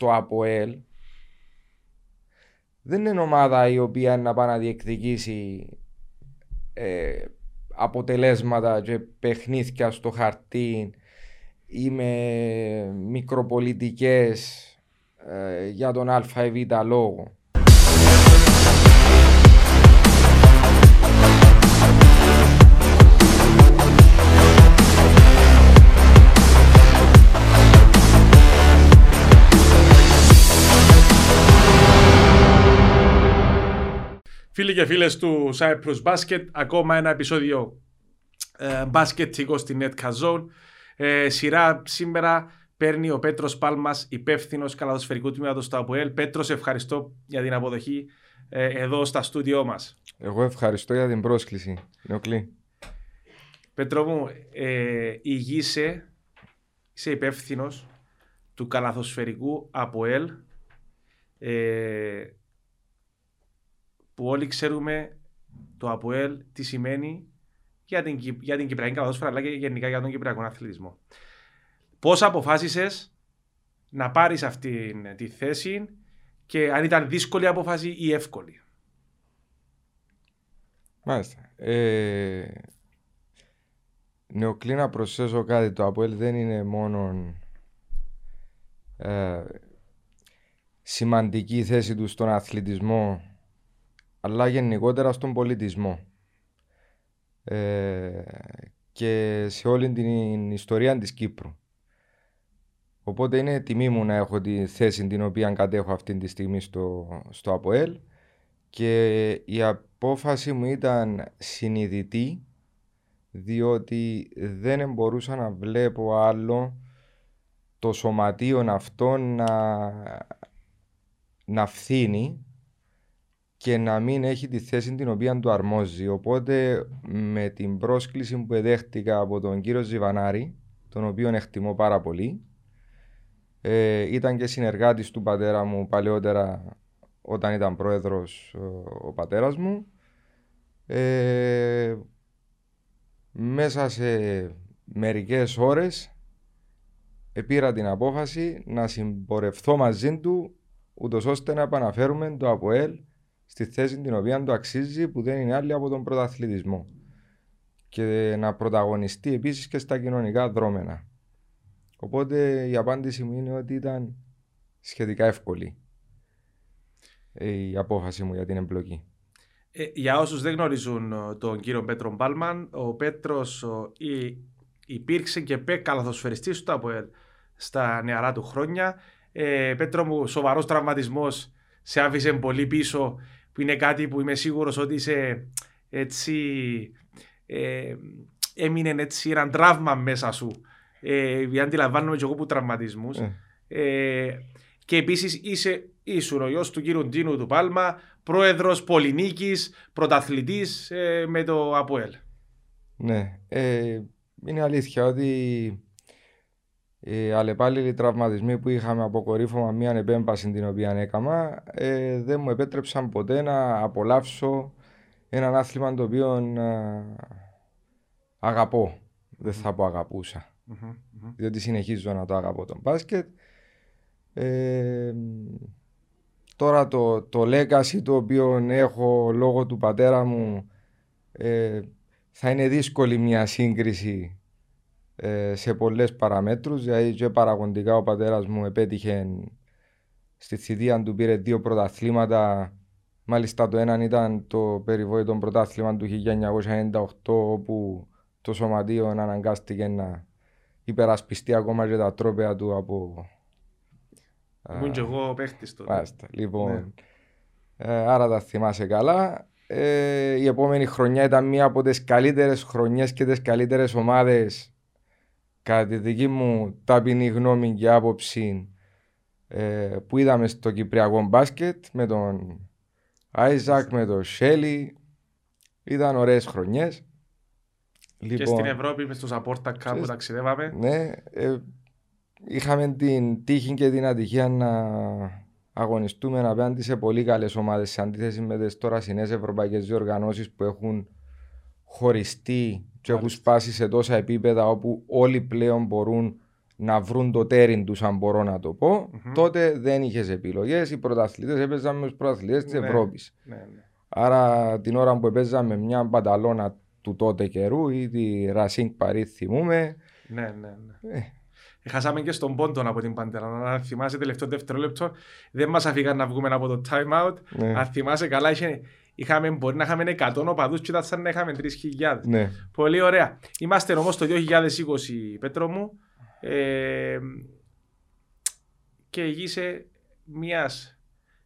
στο ΑΠΟΕΛ δεν είναι ομάδα η οποία να πάει να διεκδικήσει αποτελέσματα και παιχνίδια στο χαρτί ή με μικροπολιτικές για τον α ή β λόγο. Φίλοι και φίλες του Cyprus Basket, ακόμα ένα επεισόδιο μπασκετικό στη NetCast Zone. Σειρά σήμερα παίρνει ο Πέτρος Πάλμας, υπεύθυνος καλαθοσφαιρικού τμήματος του ΑΠΟΕΛ. Πέτρος, ευχαριστώ για την αποδοχή εδώ στα στούντιό μας. Εγώ ευχαριστώ για την πρόσκληση. Νεοκλή. Πέτρο μου, ηγείσαι, είσαι υπεύθυνος του καλαθοσφαιρικού ΑΠΟΕΛ, που όλοι ξέρουμε το ΑΠΟΕΛ τι σημαίνει για την κυπριακή καλαθόσφαιρα, αλλά και γενικά για τον κυπριακό αθλητισμό. Πώς αποφάσισες να πάρεις αυτή τη θέση και αν ήταν δύσκολη απόφαση ή εύκολη? Μάλιστα. Νεοκλή, να προσθέσω κάτι. Το ΑΠΟΕΛ δεν είναι μόνο σημαντική θέση του στον αθλητισμό, αλλά γενικότερα στον πολιτισμό. Και σε όλη την ιστορία της Κύπρου. Οπότε είναι τιμή μου να έχω τη θέση την οποία κατέχω αυτή τη στιγμή στο ΑΠΟΕΛ, και η απόφαση μου ήταν συνειδητή, διότι δεν μπορούσα να βλέπω άλλο το σωματείο αυτό να φθήνει και να μην έχει τη θέση την οποία του αρμόζει. Οπότε με την πρόσκληση που εδέχτηκα από τον κύριο Ζιβανάρη, τον οποίον εκτιμώ πάρα πολύ, ήταν και συνεργάτης του πατέρα μου παλαιότερα όταν ήταν πρόεδρος ο πατέρας μου, μέσα σε μερικές ώρες πήρα την απόφαση να συμπορευθώ μαζί του, ούτως ώστε να επαναφέρουμε το ΑΠΟΕΛ στη θέση την οποία το αξίζει, που δεν είναι άλλη από τον πρωταθλητισμό, και να πρωταγωνιστεί επίσης και στα κοινωνικά δρόμενα. Οπότε η απάντηση μου είναι ότι ήταν σχετικά εύκολη η απόφαση μου για την εμπλοκή. Για όσους δεν γνωρίζουν τον κύριο Πέτρο Πάλμαν, ο Πέτρος υπήρξε και καλαθοσφαιριστής του ΑΠΟΕΛ στα νεαρά του χρόνια. Πέτρο μου, σοβαρός τραυματισμός σε άφησε πολύ πίσω, που είναι κάτι που είμαι σίγουρος ότι είσαι έτσι, έμεινε έτσι έναν τραύμα μέσα σου. Αντιλαμβάνομαι και εγώ που τραυματισμούς. Και επίσης ήσουν ο γιος του κύριου Ντίνου του Πάλμα, πρόεδρος Πολυνίκης, πρωταθλητής με το ΑΠΟΕΛ. Ναι, είναι αλήθεια ότι αλλεπάλληλοι τραυματισμοί που είχαμε, αποκορύφωμα μια επέμβαση την οποία έκανα, δεν μου επέτρεψαν ποτέ να απολαύσω έναν άθλημα το οποίο αγαπώ. Δεν θα πω αγαπούσα, διότι συνεχίζω να το αγαπώ τον μπάσκετ. Τώρα το legacy το οποίο έχω λόγω του πατέρα μου, θα είναι δύσκολη μια σύγκριση σε πολλές παραμέτρους, δηλαδή και παραγοντικά ο πατέρας μου επέτυχε στη θητεία του, πήρε 2 πρωταθλήματα, μάλιστα το έναν ήταν το περιβόητο πρωτάθλημα του 1998, όπου το σωματείο αναγκάστηκε να υπερασπιστεί ακόμα και τα τρόπαια του από... Ήμουν και εγώ παίχτης τότε. Μάλιστα, λοιπόν, ναι. Άρα τα θυμάσαι καλά. Η επόμενη χρονιά ήταν μία από τις καλύτερες χρονιές και τις καλύτερες ομάδες, κατά τη δική μου ταπεινή γνώμη και άποψη, που είδαμε στο κυπριακό μπάσκετ, με τον Άιζακ, με τον Σέλι. Ήταν ωραίες χρονιές. Λοιπόν, και στην Ευρώπη με στο Σαπόρτα Κάρ που ταξιδεύαμε. Ναι, είχαμε την τύχη και την ατυχία να αγωνιστούμε απέναντι σε πολύ καλές ομάδες, σε αντίθεση με τις τώρα συνές ευρωπαϊκές διοργανώσεις που έχουν χωριστεί και έχουν σπάσει σε τόσα επίπεδα, όπου όλοι πλέον μπορούν να βρουν το τέριν τους, αν μπορώ να το πω, τότε δεν είχες επιλογές. Οι πρωταθλητές έπαιζαμε με τους πρωταθλητές της Ευρώπης. Άρα την ώρα που έπαιζαμε μια μπανταλώνα του τότε καιρού ή τη Ρασίνκ Παρί, θυμούμε. Χάσαμε και στον πόντον από την Παντελώνα. Αν θυμάσαι, τελευταίο δευτερόλεπτο δεν μας αφήγαν να βγούμε από το time out. Αν θυμάσαι καλά, είχαμε, μπορεί να είχαμε 100 οπαδούς και ήταν σαν να είχαμε 3.000. Ναι. Πολύ ωραία. Είμαστε όμως το 2020, Πέτρο μου, και γύρισε μιας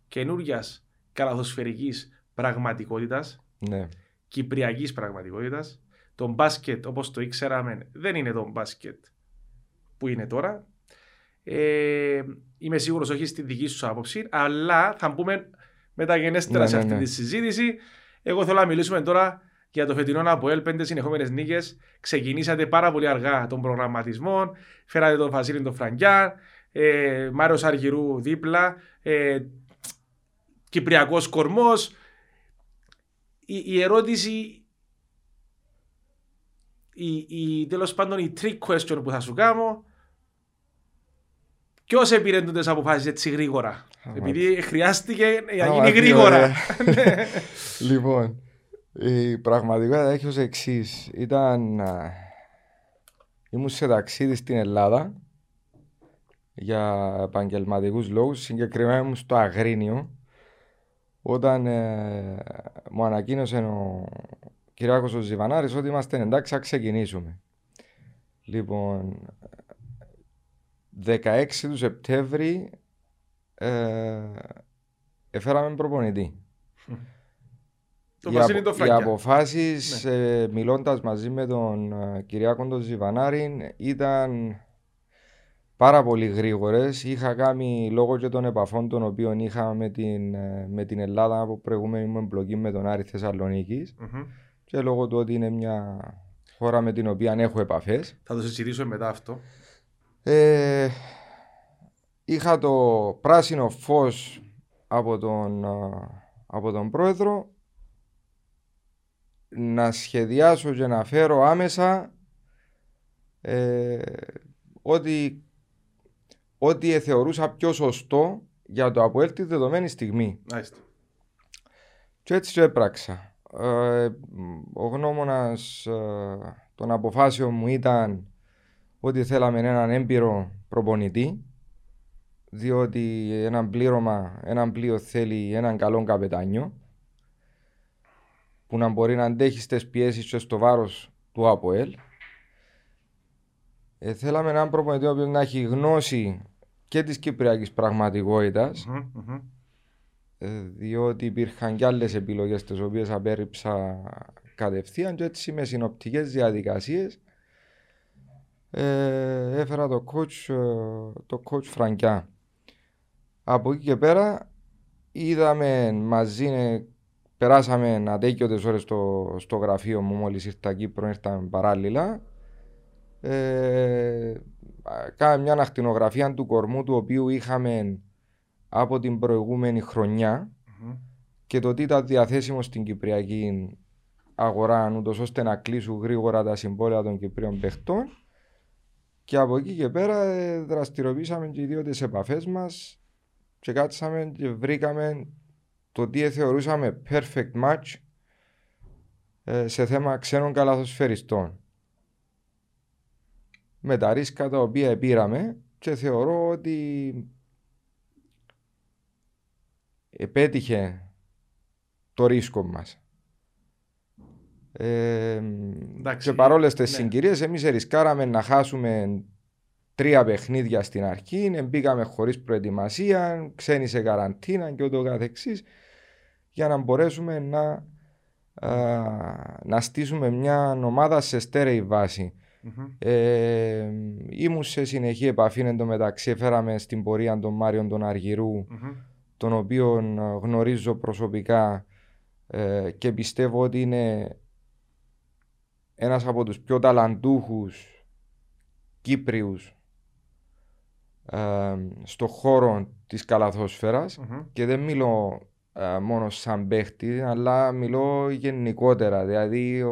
καινούριας καλαθοσφαιρικής πραγματικότητας, κυπριακής πραγματικότητας. Το μπάσκετ, όπως το ήξεραμε, δεν είναι το μπάσκετ που είναι τώρα. Είμαι σίγουρος όχι στη δική σου άποψη, αλλά θα μπούμε μεταγενέστερα σε αυτή τη συζήτηση. Εγώ θέλω να μιλήσουμε τώρα για το φετινό ΑΠΟΕΛ, 5 συνεχόμενες νίκες. Ξεκινήσατε πάρα πολύ αργά των προγραμματισμών. Φέρατε τον Βασίλη τον Φραγκιάρ, Μάριο Αργυρού δίπλα, κυπριακός κορμός. Η ερώτηση, τέλος πάντων, η trick question που θα σου κάνω: ποιος επήρε τις αποφάσεις έτσι γρήγορα? Επειδή χρειάστηκε να γίνει γρήγορα. Λοιπόν, η πραγματικότητα έχει ως εξής. Ήμουν σε ταξίδι στην Ελλάδα για επαγγελματικούς λόγους. Συγκεκριμένα ήμουν στο Αγρίνιο όταν μου ανακοίνωσε ο Κυριάκος Ζιβανάρης ότι είμαστε εντάξει, θα ξεκινήσουμε. Λοιπόν, 16 του Σεπτέμβρη έφεραμε προπονητή. Οι αποφάσεις, μιλώντας μαζί με τον Κυριάκο τον Ζιβανάρη, ήταν πάρα πολύ γρήγορες. Είχα κάνει, λόγω και των επαφών των οποίων είχα με την Ελλάδα από προηγούμενη μου εμπλοκή με τον Άρη Θεσσαλονίκης, και λόγω του ότι είναι μια χώρα με την οποία έχω επαφές. Θα το συζητήσουμε μετά αυτό. Είχα το πράσινο φως από τον πρόεδρο να σχεδιάσω και να φέρω άμεσα ό,τι θεωρούσα πιο σωστό για το ΑΠΟΕΛ τη δεδομένη στιγμή. Nice. Και έτσι το έπραξα. Ο γνώμονας των αποφάσεων μου ήταν ότι θέλαμε έναν έμπειρο προπονητή, διότι ένα πλοίο θέλει έναν καλό καπετάνιο που να μπορεί να αντέχει στις πιέσεις και στο βάρος του ΑΠΟΕΛ. Θέλαμε έναν προπονητή που να έχει γνώση και της κυπριακής πραγματικότητας, διότι υπήρχαν και άλλες επιλογές τις οποίες απέρριψα κατευθείαν, και έτσι με συνοπτικές διαδικασίες έφερα το coach Φραγκιά. Από εκεί και πέρα είδαμε μαζί, περάσαμε ατέκιωτες ώρες στο γραφείο μου. Μόλις ήρθα Κύπρο, ήρθαμε παράλληλα. Κάναμε μια ακτινογραφία του κορμού του οποίου είχαμε από την προηγούμενη χρονιά και το τι ήταν διαθέσιμο στην κυπριακή αγορά, ούτως ώστε να κλείσουν γρήγορα τα συμβόλαια των Κυπρίων παιχτών. Και από εκεί και πέρα δραστηριοποιήσαμε και οι δύο τις επαφές μας και κάτσαμε και βρήκαμε το τι θεωρούσαμε perfect match σε θέμα ξένων καλαθοσφαιριστών, με τα ρίσκα τα οποία πήραμε, και θεωρώ ότι επέτυχε το ρίσκο μας. Και παρόλες τις συγκυρίες, εμείς ρισκάραμε να χάσουμε 3 παιχνίδια στην αρχή, μπήκαμε χωρίς προετοιμασία, ξένοι σε καραντίνα και ούτω καθεξής, για να μπορέσουμε να στήσουμε μια ομάδα σε στέρεη βάση. Ήμουν σε συνεχή επαφή, εντωμεταξύ έφεραμε στην πορεία τον Μάριον τον Αργυρού, τον οποίον γνωρίζω προσωπικά και πιστεύω ότι είναι ένας από τους πιο ταλαντούχους Κύπριους στον χώρο της καλαθόσφαιρας, και δεν μιλώ μόνο σαν παίχτη, αλλά μιλώ γενικότερα. Δηλαδή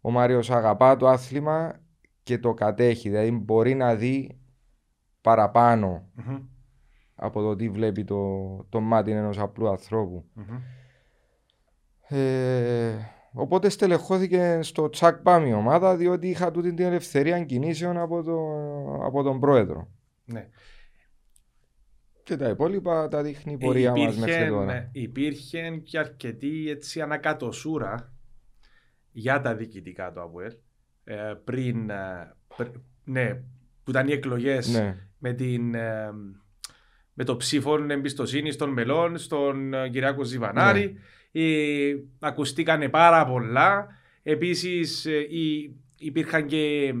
ο Μάριος αγαπά το άθλημα και το κατέχει. Δηλαδή μπορεί να δει παραπάνω mm-hmm. από το τι βλέπει το μάτι ενός απλού ανθρώπου. Mm-hmm. Οπότε στελεχώθηκε στο τσακπάμι η ομάδα, διότι είχα τούτη την ελευθερία κινήσεων από τον πρόεδρο. Ναι. Και τα υπόλοιπα τα δείχνει η πορεία μας μέχρι τώρα. Υπήρχε και αρκετή έτσι, ανακατοσούρα για τα διοικητικά του ΑΠΟΕΛ πριν, ναι, που ήταν οι εκλογές ναι. με το ψήφο εμπιστοσύνη των μελών, στον Κυριάκο Ζιβανάρη. Ναι. Ακουστήκανε πάρα πολλά. Επίσης υπήρχαν και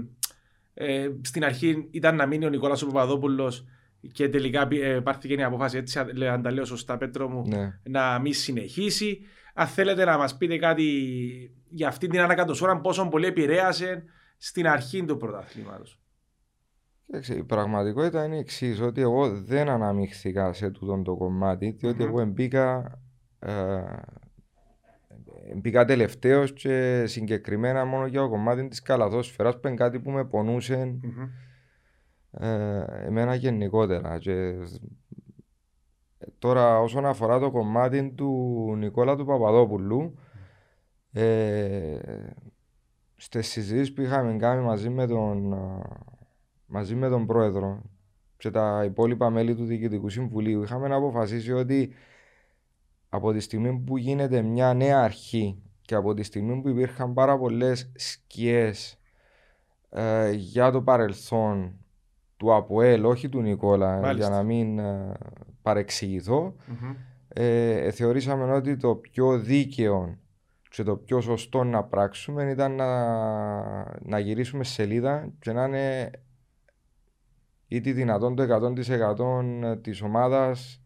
στην αρχή ήταν να μείνει ο Νικόλαος Παπαδόπουλος και τελικά πάρθηκε η αποφάση, έτσι αν τα λέω σωστά Πέτρο μου, ναι. να μην συνεχίσει. Αν θέλετε να μας πείτε κάτι για αυτή την ανακατοσούρα, πόσο πολύ επηρέασε στην αρχή του πρωταθλήματος. Η πραγματικότητα είναι η εξής, ότι εγώ δεν αναμειχθήκα σε τούτο το κομμάτι, διότι mm-hmm. εγώ μπήκα τελευταίος και συγκεκριμένα μόνο για το κομμάτι της καλαθόσφαιρας, που είναι κάτι που με πονούσε mm-hmm. Εμένα γενικότερα. Και τώρα όσον αφορά το κομμάτι του Νικόλα του Παπαδόπουλου, στις συζητήσεις που είχαμε κάνει μαζί με τον πρόεδρο και τα υπόλοιπα μέλη του Διοικητικού Συμβουλίου, είχαμε να αποφασίσει ότι από τη στιγμή που γίνεται μια νέα αρχή και από τη στιγμή που υπήρχαν πάρα πολλές σκιές για το παρελθόν του ΑΠΟΕΛ, όχι του Νικόλα, μάλιστα. για να μην παρεξηγηθώ, mm-hmm. Θεωρήσαμε ότι το πιο δίκαιο και το πιο σωστό να πράξουμε ήταν να γυρίσουμε σελίδα και να είναι ή τη δυνατόν το 100% της ομάδας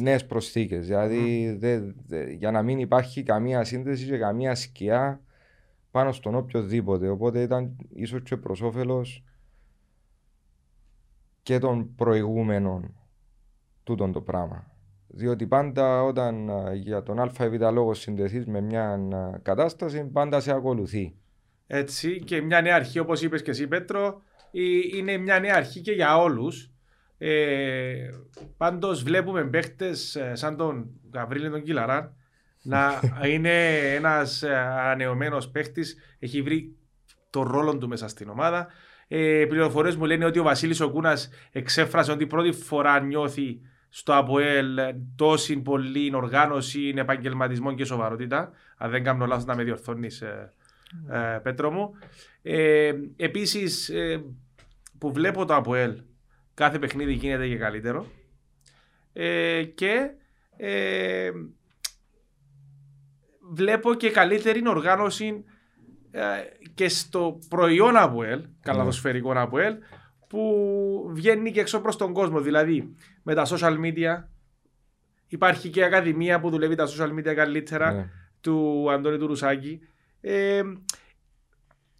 νέες προσθήκες. Δηλαδή για να μην υπάρχει καμία σύνδεση και καμία σκιά πάνω στον οποιοδήποτε. Οπότε ήταν ίσως και προς όφελος και των προηγούμενων τούτον το πράγμα. Διότι πάντα όταν για τον ΑΒ λόγο συνδεθείς με μια κατάσταση, πάντα σε ακολουθεί. Έτσι, και μια νέα αρχή, όπως είπες και εσύ Πέτρο, είναι μια νέα αρχή και για όλους. Πάντως βλέπουμε παίχτες σαν τον Γαβριήλη τον Κυλαρά να είναι ένας ανανεωμένος παίχτης, έχει βρει τον ρόλο του μέσα στην ομάδα. Πληροφορίες μου λένε ότι ο Βασίλης ο Κούνας εξέφρασε ότι πρώτη φορά νιώθει στο ΑΠΟΕΛ τόση πολύ οργάνωση, επαγγελματισμό και σοβαρότητα. Αν δεν κάνω λάθος να με διορθώνεις Πέτρο μου. Επίσης που βλέπω το ΑΠΟΕΛ κάθε παιχνίδι γίνεται και καλύτερο και βλέπω και καλύτερη οργάνωση και στο προϊόν ΑΠΟΕΛ, καλαδοσφαιρικό ΑΠΟΕΛ, που βγαίνει και έξω προς τον κόσμο. Δηλαδή με τα social media υπάρχει και η Ακαδημία που δουλεύει τα social media καλύτερα του Αντώνη Τουρουσάκη.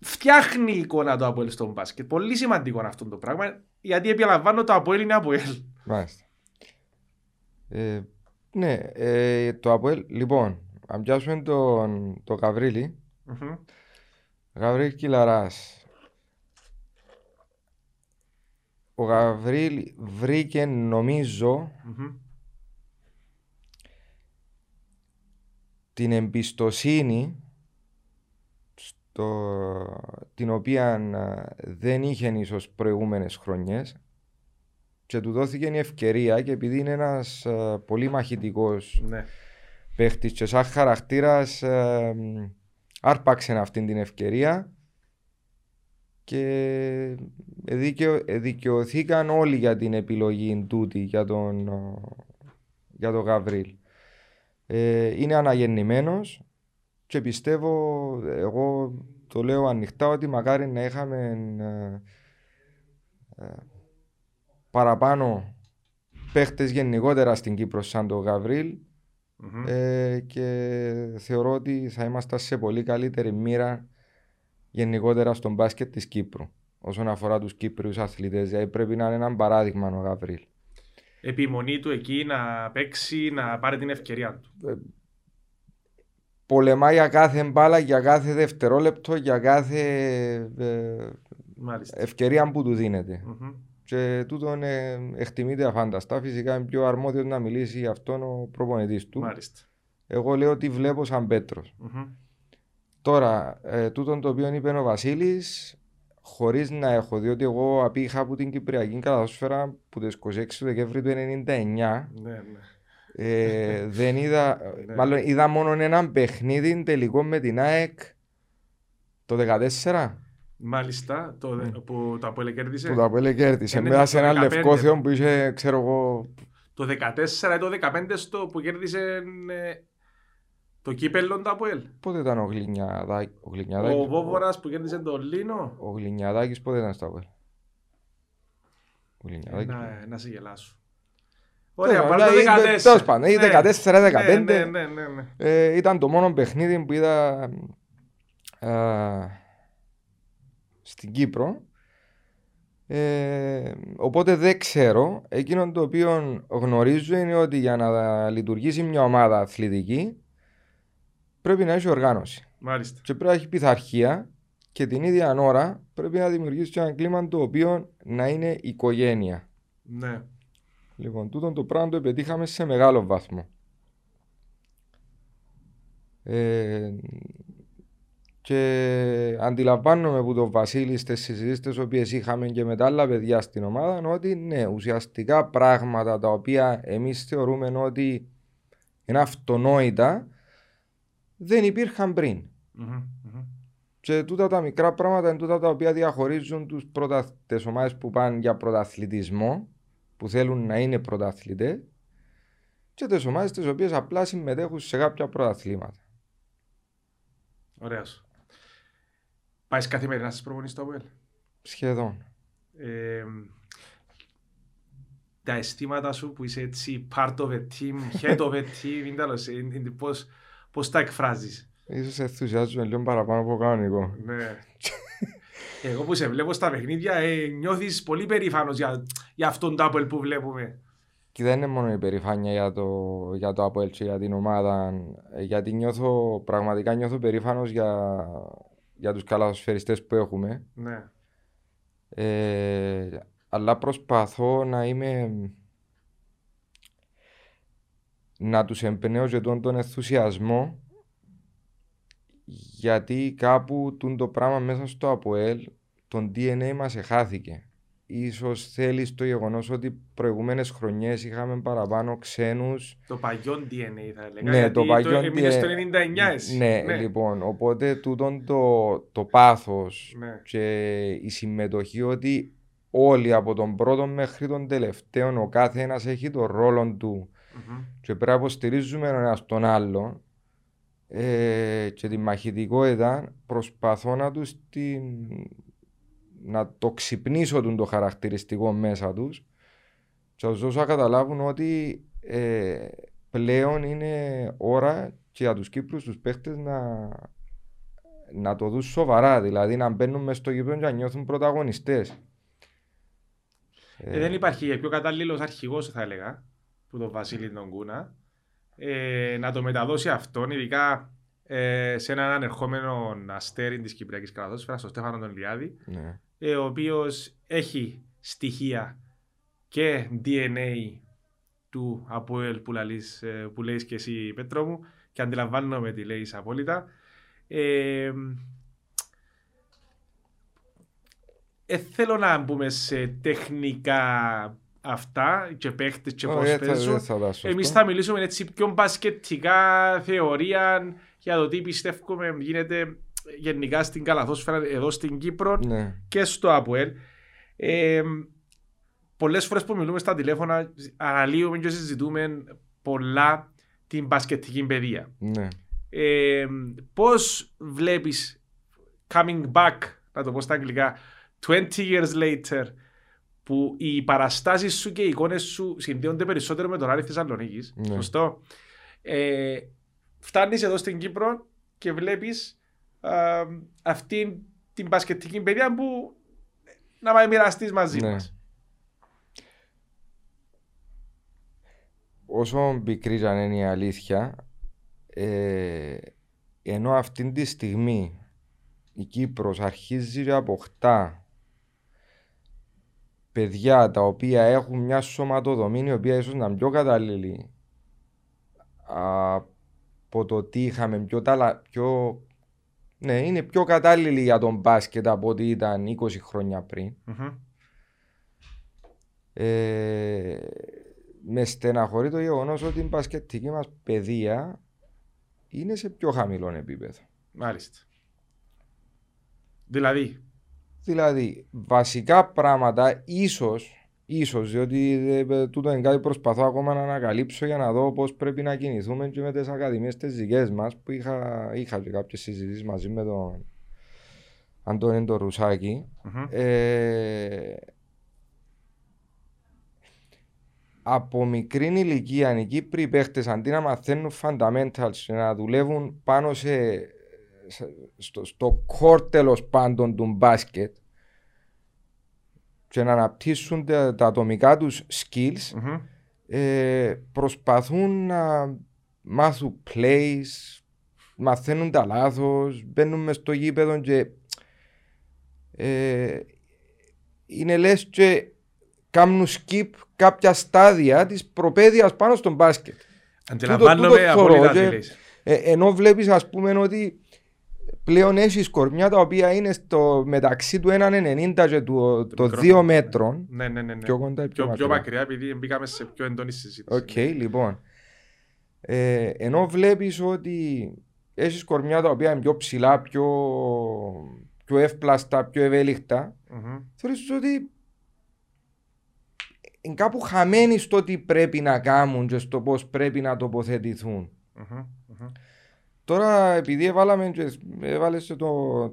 Φτιάχνει η εικόνα του ΑΠΟΕΛ στον μπάσκετ. Πολύ σημαντικό αυτό το πράγμα, γιατί επιλαμβάνω το ΑΠΟΕΛ είναι ΑΠΟΕΛ. Μάλιστα. Ναι, το ΑΠΟΕΛ, λοιπόν, αν πιάσουμε τον Γαβριήλη, mm-hmm. Γαβριήλ Κυλαράς. Ο Γαβριήλ βρήκε, νομίζω, mm-hmm. την εμπιστοσύνη την οποία δεν είχε ίσως προηγούμενες χρονιές και του δόθηκε η ευκαιρία, και επειδή είναι ένας πολύ μαχητικός ναι. παίχτης και σαν χαρακτήρας άρπαξε αυτήν την ευκαιρία και δικαιωθήκαν όλοι για την επιλογή τούτη για τον Γαβριήλ. Είναι αναγεννημένος. Και πιστεύω, εγώ το λέω ανοιχτά, ότι μακάρι να είχαμε παραπάνω παίχτες γενικότερα στην Κύπρο σαν τον Γαβριήλ mm-hmm. Και θεωρώ ότι θα είμαστε σε πολύ καλύτερη μοίρα γενικότερα στον μπάσκετ της Κύπρου όσον αφορά τους Κύπριους αθλητές. Δηλαδή πρέπει να είναι ένα παράδειγμα ο Γαβριήλ. Επιμονή του εκεί να παίξει, να πάρει την ευκαιρία του. πολεμά για κάθε μπάλα, για κάθε δευτερόλεπτο, για κάθε ευκαιρία που του δίνεται. Mm-hmm. Και τούτον εκτιμείται αφάνταστα. Φυσικά είναι πιο αρμόδιο να μιλήσει για αυτόν ο προπονητής του. Μάλιστα. Εγώ λέω ότι βλέπω σαν Πέτρος. Mm-hmm. Τώρα, τούτον το οποίο είπε ο Βασίλης, χωρίς να έχω, διότι εγώ απήχα από την Κυπριακή Κατασφαίρα που τις 26 Δεκέμβρη του 1999. Ναι, ναι. Δεν είδα, μάλλον είδα μόνο ένα παιχνίδι τελικό με την ΑΕΚ το 2014. Μάλιστα, που το ΑΠΟΕΛ κέρδισε. Που το ΑΠΟΕΛ κέρδισε, μέσα σε ένα Λευκόθεο που είχε, ξέρω εγώ... Το 2014 ή το 2015 στο που κέρδισε το κύπελλο το ΑΠΟΕΛ. Πότε ήταν ο Γλυνιαδάκης. Ο Βόβορας που κέρδισε το Λίνο. Ο Γλυνιαδάκης πότε ήταν στο ΑΠΟΕΛ. Να σε γελάσω. Ωραία, πάνω το 14-15 ήταν το μόνο παιχνίδι που είδα στην Κύπρο. Οπότε δεν ξέρω. Εκείνο το οποίο γνωρίζω είναι ότι για να λειτουργήσει μια ομάδα αθλητική πρέπει να έχει οργάνωση. Μάλιστα. Και πρέπει να έχει πειθαρχία και την ίδια ώρα πρέπει να δημιουργήσει ένα κλίμα το οποίο να είναι οικογένεια. Ναι. Λοιπόν, τούτον το πράγμα το πετύχαμε σε μεγάλο βάθμο. Και αντιλαμβάνομαι που το Βασίλη στις συζητήσεις τις οποίες είχαμε και με τα άλλα παιδιά στην ομάδα ότι ναι, ουσιαστικά πράγματα τα οποία εμείς θεωρούμε ότι είναι αυτονόητα δεν υπήρχαν πριν. Mm-hmm. Και τούτα τα μικρά πράγματα είναι τούτα τα οποία διαχωρίζουν τις ομάδες που πάνε για πρωταθλητισμό, που θέλουν να είναι πρωταθλητές, και τις ομάδες τις οποίες απλά συμμετέχουν σε κάποια πρωταθλήματα. Ωραίος. Πάεις καθημερινά στις προπονήσεις στο ΑΠΟΕΛ? Σχεδόν. Τα αισθήματα σου που είσαι έτσι part of a team, head of a team, πώς τα εκφράζεις? Ίσως ενθουσιάζομαι λίγο παραπάνω από κανονικό. Ναι. Εγώ που σε βλέπω στα παιχνίδια νιώθεις πολύ περήφανος για αυτόν το ΑΠΟΕΛ που βλέπουμε. Και δεν είναι μόνο η περηφάνεια για το ΑΠΟΕΛ και για την ομάδα, γιατί πραγματικά νιώθω περήφανος για τους καλαθοσφαιριστές που έχουμε. Ναι. Αλλά προσπαθώ να τους εμπνέω για τον ενθουσιασμό, γιατί κάπου το πράγμα μέσα στο ΑΠΟΕΛ, το DNA μας εχάθηκε. Ίσως θέλεις το γεγονός ότι προηγούμενες χρονιές είχαμε παραπάνω ξένους. Το παλιό DNA θα έλεγα, ναι, γιατί έμεινες το 99 εσύ. Ναι, ναι, λοιπόν, οπότε τούτον το πάθος, ναι, και η συμμετοχή ότι όλοι από τον πρώτο μέχρι τον τελευταίο ο κάθε ένας έχει τον ρόλο του, mm-hmm, και πρέπει να υποστηρίζουμε ένας τον άλλο. Και τη μαχητικότητα προσπαθώ να τους να το ξυπνήσω το χαρακτηριστικό μέσα τους και να τους δώσω να καταλάβουν ότι πλέον είναι ώρα και για τους Κύπρους τους παίχτες να το δουν σοβαρά, δηλαδή να μπαίνουν μέσα στο γήπεδο και να νιώθουν πρωταγωνιστές. Δεν υπάρχει πιο κατάλληλος αρχηγός, θα έλεγα, που τον Βασίλη τον Κούνα. Να το μεταδώσει αυτόν, ειδικά σε έναν ανερχόμενο αστέρι της Κυπριακής Καλαθόσφαιρας, στον Στέφανο τον Ηλιάδη, ναι, ο οποίος έχει στοιχεία και DNA του ΑΠΟΕΛ που λέει και εσύ, Πέτρο μου, και αντιλαμβάνομαι τι λέει απόλυτα. Θέλω να μπούμε σε τεχνικά αυτά και παίχτες και πώς παίζουν. Εμείς θα μιλήσουμε έτσι πιο μπασκετικά, θεωρία, για το τι πιστεύουμε γίνεται γενικά στην καλαθόσφαιρα εδώ στην Κύπρο, ναι, και στο ΑΠΟΕΛ. Πολλές φορές που μιλούμε στα τηλέφωνα αναλύουμε και συζητούμε πολλά την μπασκετική παιδεία. Ναι. Πώς βλέπεις coming back, να το πω στα αγγλικά, 20 years later, που οι παραστάσεις σου και οι εικόνες σου συνδέονται περισσότερο με τον Άρη Θεσσαλονίκης. Ναι. Σωστό. Φτάνεις εδώ στην Κύπρο και βλέπεις αυτή την μπασκετική παιδεία που να πάει μοιραστείς μαζί, ναι, μας. Όσο πικρίζαν είναι η αλήθεια, Ενώ αυτή τη στιγμή η Κύπρος αρχίζει να αποκτά παιδιά τα οποία έχουν μια σωματοδομή η οποία ίσως να είναι πιο κατάλληλη από το τι είχαμε ναι, είναι πιο κατάλληλη για τον μπάσκετ από ό,τι ήταν 20 χρόνια πριν. Mm-hmm. Με στεναχωρεί το γεγονός ότι η μπασκετική μας παιδεία είναι σε πιο χαμηλό επίπεδο. Μάλιστα. Δηλαδή, βασικά πράγματα ίσως, διότι τούτο είναι κάτι που προσπαθώ ακόμα να ανακαλύψω για να δω πώς πρέπει να κινηθούμε και με τις ακαδημίες τις δικές μας, που είχα και κάποιες συζητήσεις μαζί με τον Αντώνη Τουρουσάκη. Mm-hmm. Από μικρή ηλικία οι Κύπροι παίχτες αντί να μαθαίνουν fundamentals και να δουλεύουν πάνω στο κόρτελος πάντων του μπάσκετ και να αναπτύσσουν τα ατομικά τους skills, mm-hmm. Προσπαθούν να μάθουν plays, μαθαίνουν τα λάθος, μπαίνουν μες στο γήπεδο και είναι λες και κάνουν skip κάποια στάδια της προπαίδειας πάνω στον μπάσκετ. Αντιλαμβάνομαι απόλυτα τι λες. Ενώ βλέπεις ας πούμε ότι πλέον έχεις κορμιά τα οποία είναι μεταξύ του 1,90 και το 2 μέτρων. Ναι. Πιο κοντά, πιο μακριά, επειδή μπήκαμε σε πιο εντόνη συζήτηση. Λοιπόν. Ενώ βλέπεις ότι έχεις κορμιά τα οποία είναι πιο ψηλά, πιο εύπλαστα, πιο ευέλικτα. Mm-hmm. Θεωρείς ότι είναι κάπου χαμένοι στο τι πρέπει να κάνουν και στο πώς πρέπει να τοποθετηθούν. Mm-hmm. Mm-hmm. Τώρα, επειδή έβαλες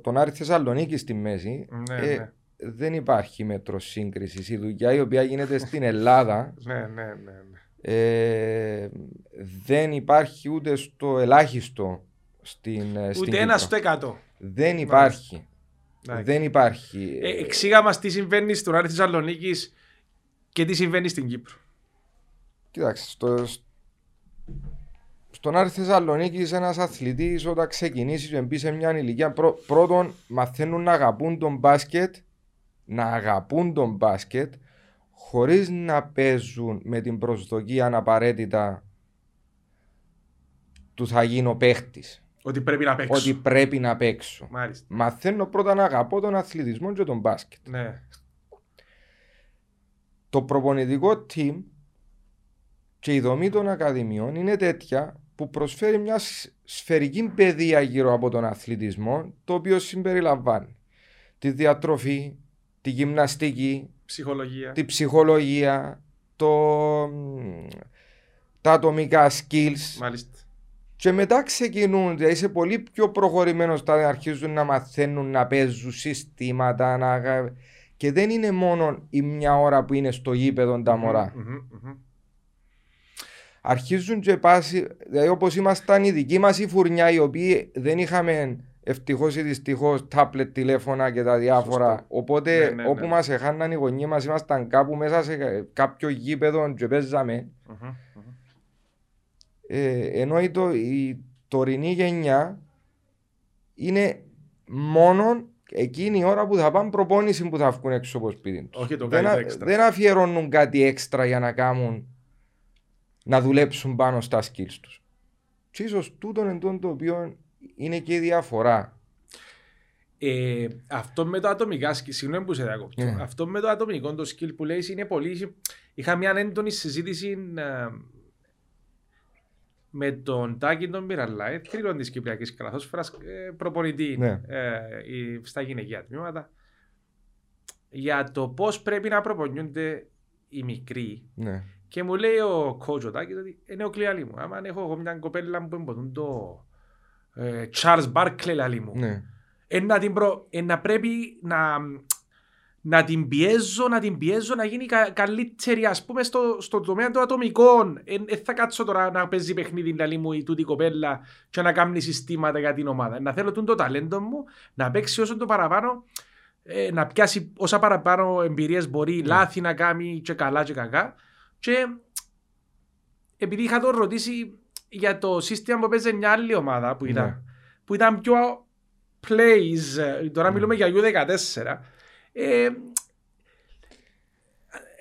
τον Άρη Θεσσαλονίκη στη μέση, ναι. Δεν υπάρχει μέτρο σύγκρισης. Η δουλειά η οποία γίνεται στην Ελλάδα ναι. Δεν υπάρχει ούτε στο ελάχιστο στην Κύπρο. 1%. Δεν υπάρχει. Ναι. Δεν υπάρχει. Εξήγα μας τι συμβαίνει στον Άρη Θεσσαλονίκης και τι συμβαίνει στην Κύπρο. Κοιτάξτε, στον Άρη Θεσσαλονίκης ένας αθλητής όταν ξεκινήσει και μπει σε μια ηλικία, πρώτον μαθαίνουν να αγαπούν τον μπάσκετ, χωρίς να παίζουν με την προσδοκία αναπαραίτητα του θα γίνω παίχτης. Ότι πρέπει να παίξω. Μάλιστα. Μαθαίνω πρώτα να αγαπώ τον αθλητισμό και τον μπάσκετ. Ναι. Το προπονητικό team και η δομή των ακαδημιών είναι τέτοια που προσφέρει μια σφαιρική παιδεία γύρω από τον αθλητισμό, το οποίο συμπεριλαμβάνει τη διατροφή, τη γυμναστική, τη ψυχολογία, τα ατομικά skills. Μάλιστα. Και μετά ξεκινούν, δηλαδή είσαι πολύ πιο προχωρημένος, όταν αρχίζουν να μαθαίνουν να παίζουν συστήματα, και δεν είναι μόνο η μια ώρα που είναι στο γήπεδο τα μωρά. Mm-hmm. Αρχίζουν και πάση, δηλαδή όπως ήμασταν οι δικοί μας οι φουρνιά, οι οποίοι δεν είχαμε ευτυχώς ή δυστυχώς τάπλετ, τηλέφωνα και τα διάφορα. Σωστό. Οπότε όπου μας έχαναν οι γονείς μας, ήμασταν κάπου μέσα σε κάποιο γήπεδο και παίζαμε. Mm-hmm. Ενώ η τωρινή γενιά είναι μόνον εκείνη η ώρα που θα πάνε προπόνηση, που θα βγουν έξω από σπίτι τους. Όχι, δεν αφιερώνουν κάτι έξτρα για να κάνουν, να δουλέψουν πάνω στα skills τους. Και ίσως τούτον εντών το οποίο είναι και η διαφορά. Αυτό με το ατομικά skill, συγγνώμη που σε διακόπτω. Yeah. Αυτό με το ατομικό το skill που λέει είναι πολύ. Είχα μια έντονη συζήτηση με τον Τάκι τον Μιραλάιτ, θρύλων της Κυπριακής Κραθόσφαιρας, προπονητή ναι. Στα γυναικεία τμήματα, για το πώς πρέπει να προπονιούνται οι μικροί. Ναι. Και μου λέει ο κότσο Τάκης ότι είναι ο κλειαλί μου. Άμα έχω εγώ μια κοπέλα μου που εμποδούν το Τσάρλς Μπαρκλή λαλί μου, ναι. Πρέπει να την πιέζω, να γίνει καλύτερη, ας πούμε, στο τομέα των ατομικών. Θα κάτσω τώρα να παίζει παιχνίδι λαλί μου η τούτη κοπέλα και να κάνει συστήματα για την ομάδα. Να θέλω το ταλέντο μου να παίξει όσο το παραπάνω, να πιάσει όσα παραπάνω εμπειρίες μπορεί, λάθη να κάνει και καλά και κακά. Και επειδή είχα τον ρωτήσει για το σύστημα που παίζει μια άλλη ομάδα που ήταν, που ήταν πιο plays, τώρα μιλούμε για U14,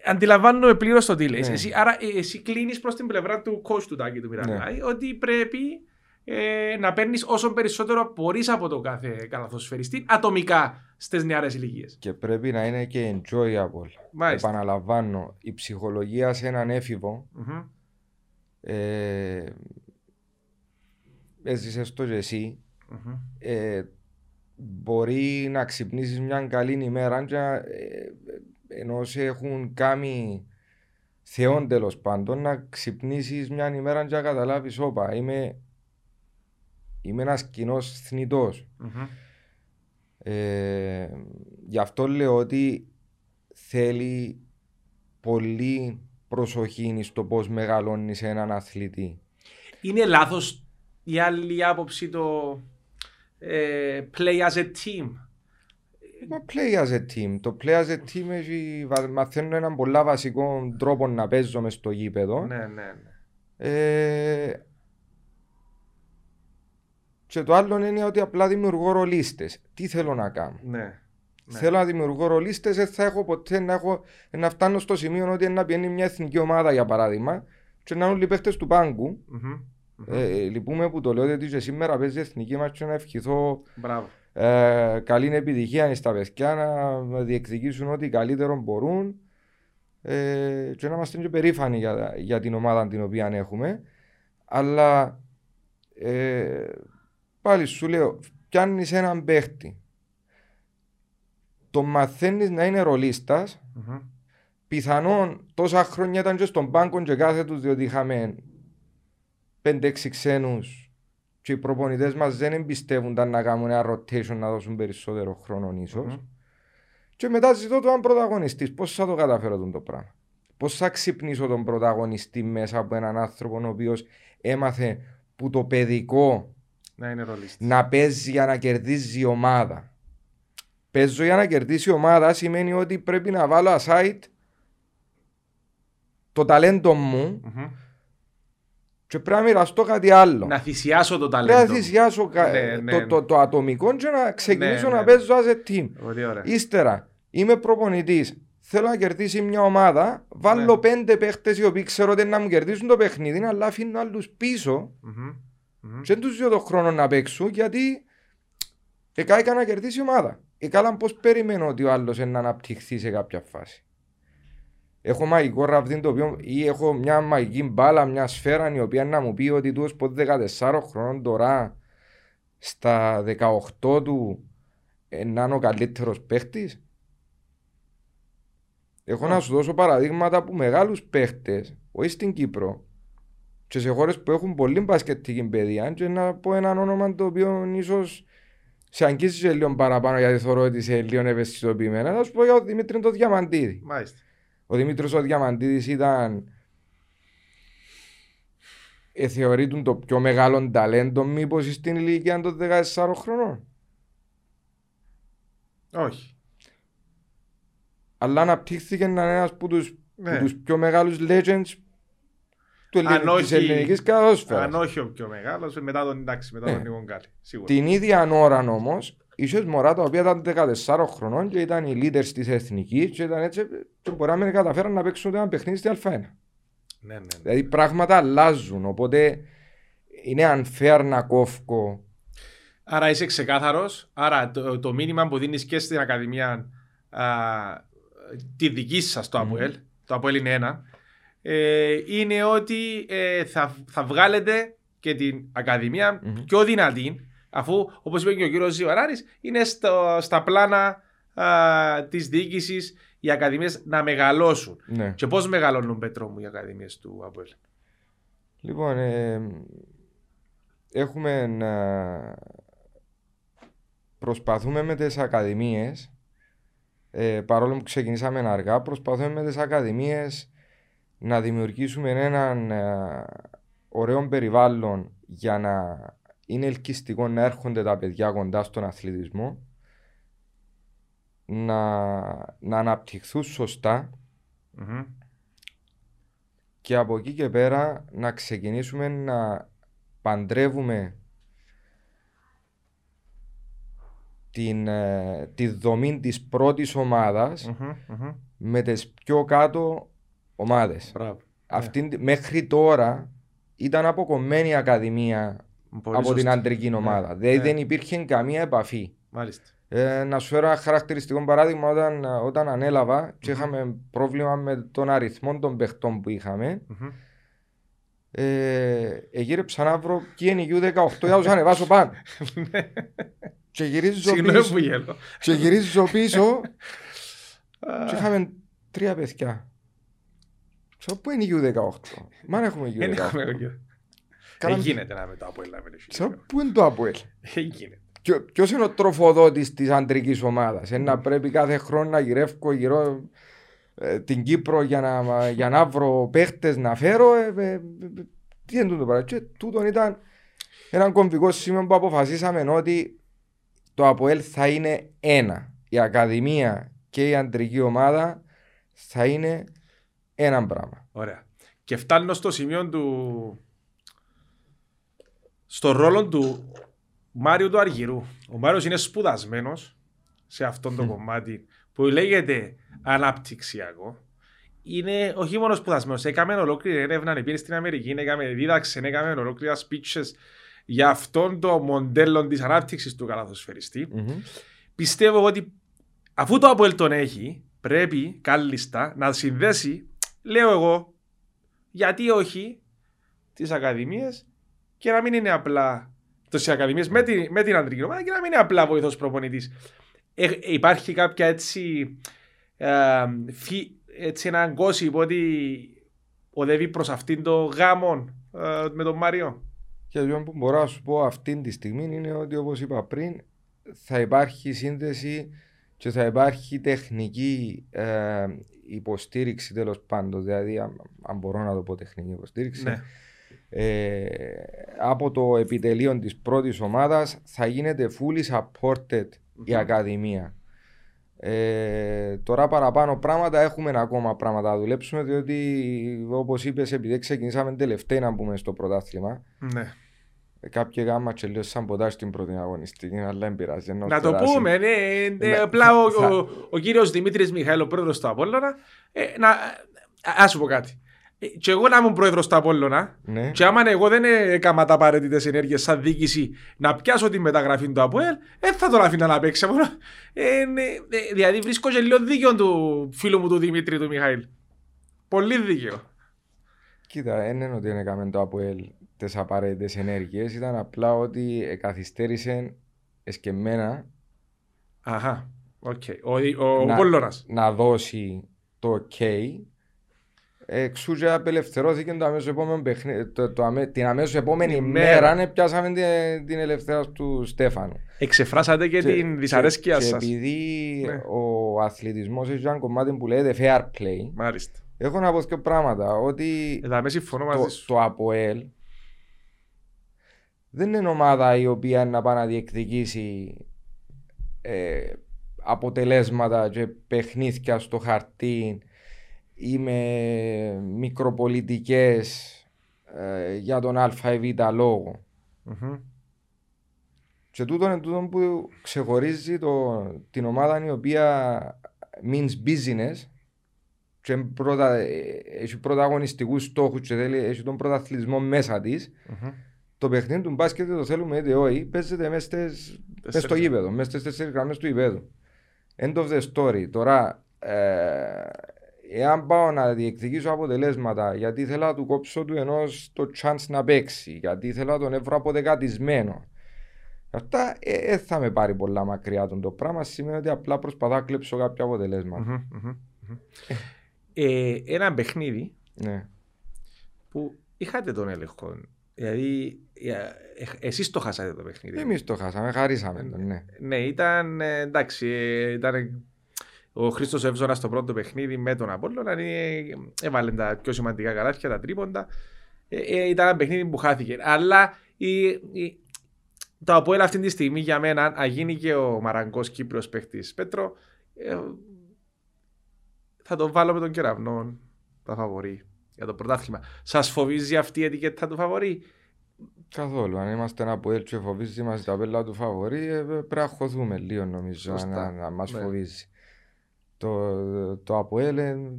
αντιλαμβάνομαι πλήρως το τι λες. Άρα εσύ κλείνεις προς την πλευρά του coach του Τάκι του Πυρανάη, ότι πρέπει να παίρνεις όσο περισσότερο μπορείς από το κάθε καλαθοσφαιριστή, ατομικά στις νεαρές ηλικίες. Και πρέπει να είναι και enjoyable. Μάλιστα. Επαναλαμβάνω, η ψυχολογία σε έναν έφηβο, mm-hmm. Έζησες το και εσύ, mm-hmm. Μπορεί να ξυπνήσεις μια καλή ημέρα και ενώ σε έχουν κάνει θεόν τέλος πάντων, να ξυπνήσεις μια ημέρα και να καταλάβεις, όπα, είμαι ένας κοινός θνητός. Mm-hmm. Γι' αυτό λέω ότι θέλει πολύ προσοχή στο πώς μεγαλώνεις έναν αθλητή. Είναι λάθος η άλλη άποψη, το play as a team. Μα play as a team. Το play as a team έχει, μαθαίνω έναν πολλά βασικό τρόπο να παίζω μες στο γήπεδο. Ναι. Και το άλλο είναι ότι απλά δημιουργώ ρολίστες. Τι θέλω να κάνω. Ναι. Θέλω να δημιουργώ ρολίστες, δεν θα έχω ποτέ να φτάνω στο σημείο ότι να πιένει μια εθνική ομάδα για παράδειγμα και να είναι όλοι οι παίχτες του πάγκου. Mm-hmm. Λυπούμε που το λέω, διότι και σήμερα παίζει η εθνική μας και να ευχηθώ καλή επιτυχία στα παιδιά, να διεκδικήσουν ό,τι καλύτερο μπορούν και να είμαστε και περήφανοι για την ομάδα την οποία έχουμε. Αλλά πάλι σου λέω, πιάνεις έναν παίχτη, το μαθαίνεις να είναι ρολίστας, mm-hmm. πιθανόν τόσα χρόνια ήταν και στον πάγκο και κάθε τους, διότι είχαμε 5-6 ξένους και οι προπονητές μας δεν εμπιστεύονταν να κάνουν ένα rotation, να δώσουν περισσότερο χρόνο ίσως. Mm-hmm. Και μετά ζητώ το αν πρωταγωνιστής, πώς θα το καταφέρω τον το πράγμα. Πώς θα ξυπνήσω τον πρωταγωνιστή μέσα από έναν άνθρωπο ο οποίος έμαθε που το παιδικό να είναι ρολίστης, να παίζει για να κερδίζει η ομάδα. Παίζω για να κερδίσει η ομάδα σημαίνει ότι πρέπει να βάλω aside το ταλέντο μου, mm-hmm. και πρέπει να μοιραστώ κάτι άλλο. Να θυσιάσω το ταλέντο. Να θυσιάσω το ατομικό και να ξεκινήσω να παίζω as a team. Ύστερα είμαι προπονητής. Θέλω να κερδίσει μια ομάδα. Βάλω 5 παίχτες οι οποίοι ξέρω ότι να μου κερδίσουν το παιχνίδι, αλλά αφήνω άλλους πίσω. Mm-hmm. Mm-hmm. Και δεν τους δίνω το χρόνο να παίξω, γιατί έκανα να κερδίσει η ομάδα. Καλά, πώς περιμένω ότι ο άλλος να αναπτυχθεί σε κάποια φάση. Έχω μαγικό ραβδί το οποίο, ή έχω μια μαγική μπάλα, μια σφαίρα η οποία να μου πει ότι τούτος πότε 14 χρόνων τώρα στα 18 του να είναι ο καλύτερος παίχτης. Έχω να σου δώσω παραδείγματα που μεγάλους παίχτες, όχι στην Κύπρο, και σε χώρες που έχουν πολύ μπασκετική παιδεία, και να πω έναν όνομα το οποίο ίσως σε αγγίζει και λίγο παραπάνω, γιατί θεωρώ ότι είσαι λίγο ευαισθητοποιημένα. Θα σου πω για τον Δημήτρη τον Διαμαντίδη. Μάλιστα. Ο Δημήτρης ο Διαμαντίδης ήταν, θεωρείτουν το πιο μεγάλο ταλέντο μήπως στην ηλικία των 14 χρονών. Όχι. Αλλά αναπτύχθηκε να είναι ένας που τους πιο μεγάλους legends της ελληνικής καλαθοσφαίρας. Αν όχι ο πιο μεγάλος, μετά τον Νίγον Κάλλη. Την ίδια ώρα όμως, ίσως μωρά τα οποία ήταν 14 χρονών και ήταν οι leaders της εθνικής και ήταν έτσι, και μπορεί να μην καταφέραν να παίξουν ένα παιχνίδι στη Α1. Ναι. Δηλαδή πράγματα αλλάζουν, οπότε είναι unfair να κόφκω. Άρα είσαι ξεκάθαρος, άρα το μήνυμα που δίνεις και στην Ακαδημία τη δική σας, το ΑΠΟΕΛ, το ΑΠΟΕΛ είναι ένα, είναι ότι θα βγάλετε και την Ακαδημία πιο δυνατή, αφού, όπως είπε και ο κύριος Ζιβανάρης, είναι στα πλάνα της διοίκησης οι ακαδημίες να μεγαλώσουν. Ναι. Και πώς μεγαλώνουν, Πέτρο μου, οι ακαδημίες του ΑΠΟΕΛ? Λοιπόν, έχουμε να προσπαθούμε με τις ακαδημίες, παρόλο που ξεκινήσαμε αργά, προσπαθούμε με τις ακαδημίες να δημιουργήσουμε έναν ωραίο περιβάλλον για να είναι ελκυστικό να έρχονται τα παιδιά κοντά στον αθλητισμό, να αναπτυχθούν σωστά, mm-hmm. και από εκεί και πέρα να ξεκινήσουμε να παντρεύουμε τη δομή της πρώτης ομάδας με τις πιο κάτω ομάδες. Αυτή, μέχρι τώρα ήταν αποκομμένη η Ακαδημία πολύ από σωστή. Την αντρική ομάδα. Δηλαδή δεν υπήρχε καμία επαφή. Να σου φέρω ένα χαρακτηριστικό παράδειγμα. Όταν ανέλαβα και είχαμε πρόβλημα με τον αριθμό των παιχτών που είχαμε, γύρεψα να βρω ποιοι είναι οι U18 για να τους ανεβάσω πάνω. Και γυρίζω πίσω και είχαμε τρία παιδιά. Ξέρω πού είναι η U18. Μα έχουμε U18. Δεν γίνεται να με το ΑΠΟΕΛ. Ξέρω πού είναι το ΑΠΟΕΛ. Ποιος είναι ο τροφοδότης της αντρικής ομάδας. Να πρέπει κάθε χρόνο να γυρεύω γύρω την Κύπρο για να βρω παίχτες να φέρω. Τι είναι το πράγμα. Και τούτον ήταν ένα κομβικό σημείο που αποφασίσαμε ότι το ΑΠΟΕΛ θα είναι ένα. Η Ακαδημία και η αντρική ομάδα θα είναι έναν πράγμα. Ωραία. Και φτάνω στο σημείο του... στο ρόλο του Μάριου του Αργυρού. Ο Μάριος είναι σπουδασμένος σε αυτόν το κομμάτι που λέγεται αναπτυξιακό. Είναι όχι μόνο σπουδασμένος, έκαμε ολόκληρη έρευνα, πήρε στην Αμερική, δίδαξε, έκαμε ολόκληρα speeches για αυτόν το μοντέλο της ανάπτυξης του καλαθοσφαιριστή. Πιστεύω ότι αφού το ΑΠΟΕΛ τον έχει, πρέπει κάλλιστα να συνδέσει, λέω εγώ, γιατί όχι, τις ακαδημίες και να μην είναι απλά τις ακαδημίες με την αντρική ομάδα και να μην είναι απλά βοηθός προπονητής. Υπάρχει κάποια έτσι ένα gossip ότι οδεύει προς αυτήν το γάμον με τον Μάριο. Και το που μπορώ να σου πω αυτή τη στιγμή είναι ότι, όπως είπα πριν, θα υπάρχει σύνδεση και θα υπάρχει τεχνική υποστήριξη, τέλος πάντων, δηλαδή αν μπορώ να το πω τεχνική υποστήριξη, από το επιτελείο της πρώτης ομάδας θα γίνεται fully supported η Ακαδημία. Τώρα παραπάνω πράγματα έχουμε ακόμα πράγματα να δουλέψουμε, διότι όπως είπες, επειδή ξεκινήσαμε τελευταία να μπούμε στο πρωτάθλημα, κάποιοι γάμμα τελείωσαν σαμποτάζ στην πρώτη αγωνιστική, αλλά δεν πειράζει. Να το πούμε, απλά ο κύριος Δημήτρης Μιχαήλ, ο πρόεδρος του Απόλλωνα, ας σου πω κάτι. Και εγώ να ήμουν πρόεδρος του Απόλλωνα, και άμα εγώ δεν έκανα τα απαραίτητες ενέργειες σαν διοίκηση να πιάσω τη μεταγραφή του ΑΠΟΕΛ, θα τον αφήνα να παίξει. Δηλαδή βρίσκω και λίγο δίκαιο του φίλου μου του Δημήτρη του Μιχαήλ. Πολύ δίκαιο. Κοίτα, δεν είναι ότι έκαμε το ΑΠΟΕΛ τις απαραίτητες ενέργειες, ήταν απλά ότι καθυστέρησε εσκεμμένα. Αχα, οκ. Ο Απόλλωνας. Να δώσει το OK. Εξού και απελευθερώθηκε την αμέσως επόμενη μέρα πιάσαμε την ελευθερία του Στέφανου. Εξεφράσατε και την δυσαρέσκεια σας. Και επειδή ο αθλητισμός έχει ένα κομμάτι που λέγεται fair play, μάλιστα, έχω να πω δύο πράγματα. Ότι το ΑΠΟΕΛ δεν είναι ομάδα η οποία να πάει να διεκδικήσει αποτελέσματα και παιχνίδια στο χαρτί ή με μικροπολιτικές για τον α ή β λόγο. Και τούτο είναι τούτο που ξεχωρίζει την ομάδα, η οποία means business και έχει πρωταγωνιστικούς στόχους και έχει τον πρωταθλητισμό μέσα της. Το παιχνίδι του μπάσκετ, το θέλουμε είτε όχι, παίζεται μέσα στο γήπεδο, μέσα στις τέσσερις γραμμές του γήπεδου. End of the story. Τώρα, εάν πάω να διεκδικήσω αποτελέσματα, γιατί θέλω να του κόψω του ενός το chance να παίξει, γιατί θέλω να τον εύρω αποδεκατισμένο, αυτά θα με πάρει πολλά μακριά τον το πράγμα. Σημαίνει ότι απλά προσπαθώ να κλέψω κάποια αποτελέσματα. Ένα παιχνίδι που είχατε τον έλεγχο. Δηλαδή, εσείς το χάσατε το παιχνίδι. Εμείς το χάσαμε, χαρίσαμε τον, ήταν, εντάξει, ήταν ο Χρήστος Εύζονας στο πρώτο παιχνίδι με τον Απόλλωνα, έβαλε τα πιο σημαντικά καλάθια, τα τρίποντα. Ήταν ένα παιχνίδι που χάθηκε. Αλλά το ΑΠΟΕΛ αυτή τη στιγμή για μένα, αγίνηκε ο Μαραγκός Κύπριος παίχτης Πέτρο, θα τον βάλω με τον κεραυνό, τα φαβορεί για το πρωτάθλημα. Σας φοβίζει αυτή η ετικέτα του φαβορεί? Καθόλου. Αν είμαστε ένα ΑΠΟΕΛ και φοβίζει μας τα πέλα του φαβορί, πρέπει να χωθούμε λίγο νομίζω να μας φοβίζει. Το ΑΠΟΕΛ είναι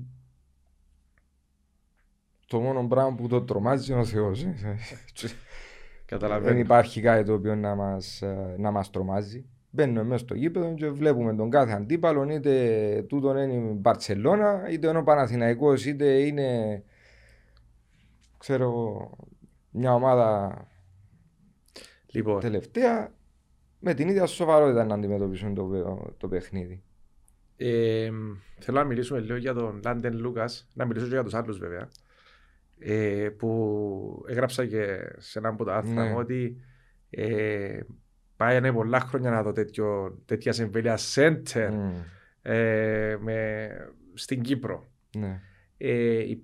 το μόνο πράγμα που το τρομάζει είναι ο Θεός. Δεν υπάρχει κάτι το οποίο να μας τρομάζει. Μπαίνουμε μέσα στο γήπεδο και βλέπουμε τον κάθε αντίπαλο, είτε τούτον είναι η Μπαρσελώνα, είτε είναι ο Παναθηναϊκός, είτε είναι ξέρω μια ομάδα λοιπόν. Τελευταία με την ίδια σοβαρότητα να αντιμετωπίσουν το παιχνίδι. Θέλω να μιλήσουμε λίγο για τον Landen Lucas, να μιλήσω και για τους άλλους βέβαια, που έγραψα και σε έναν από τα άθλα ναι. Ότι πάει πολλά χρόνια να δω τέτοια συμβέλεια center στην Κύπρο. Ναι.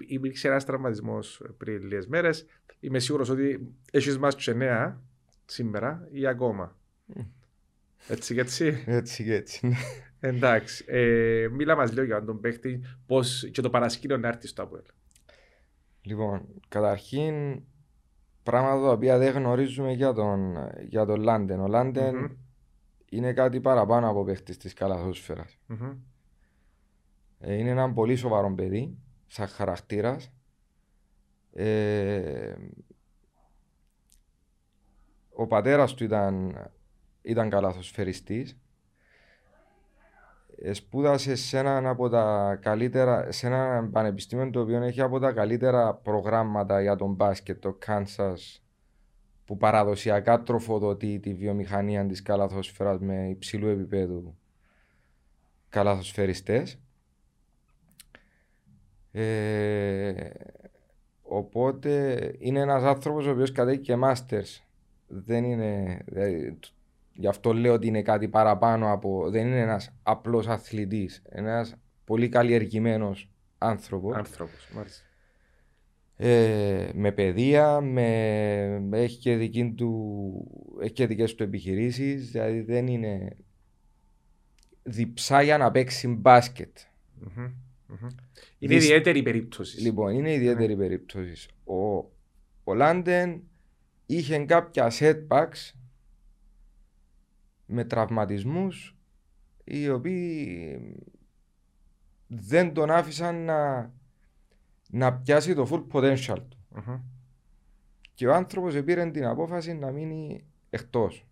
Υπήρξε ένας τραυματισμός πριν λίγες μέρες. Είμαι σίγουρος ότι έχεις μας τους 9 σήμερα ή ακόμα. Έτσι και έτσι. Έτσι και έτσι. Εντάξει. Μίλα μας λίγο για τον παίχτη πώς και το παρασκήνιο να έρθει στο ΑΠΟΕΛ. Λοιπόν, καταρχήν πράγματα τα οποία δεν γνωρίζουμε για τον Landen. Ο Landen είναι κάτι παραπάνω από παίχτης της καλαθόσφαιρας. Είναι έναν πολύ σοβαρό παιδί, σαν χαρακτήρας. Ο πατέρας του ήταν καλαθοσφαιριστής. Σπούδασε σε ένα πανεπιστήμιο το οποίο έχει από τα καλύτερα προγράμματα για τον μπάσκετ, το Kansas, που παραδοσιακά τροφοδοτεί τη βιομηχανία της καλαθοσφαιράς με υψηλού επίπεδου καλαθοσφαιριστές. Οπότε είναι ένας άνθρωπος ο οποίος κατέχει και μάστερς. Δεν είναι, γι' αυτό λέω ότι είναι κάτι παραπάνω από. Δεν είναι ένας απλός αθλητής. Ένας πολύ καλλιεργημένος άνθρωπος. Άνθρωπος, μάλιστα. Με παιδεία, έχει και δικές του επιχειρήσεις. Δηλαδή δεν είναι διψά για να παίξει μπάσκετ. Είναι ιδιαίτερη περίπτωση. Λοιπόν, είναι ιδιαίτερη περίπτωση. Ο Landen είχε κάποια setbacks με τραυματισμούς οι οποίοι δεν τον άφησαν να πιάσει το full potential του. Και ο άνθρωπος πήρε την απόφαση να μείνει εκτός.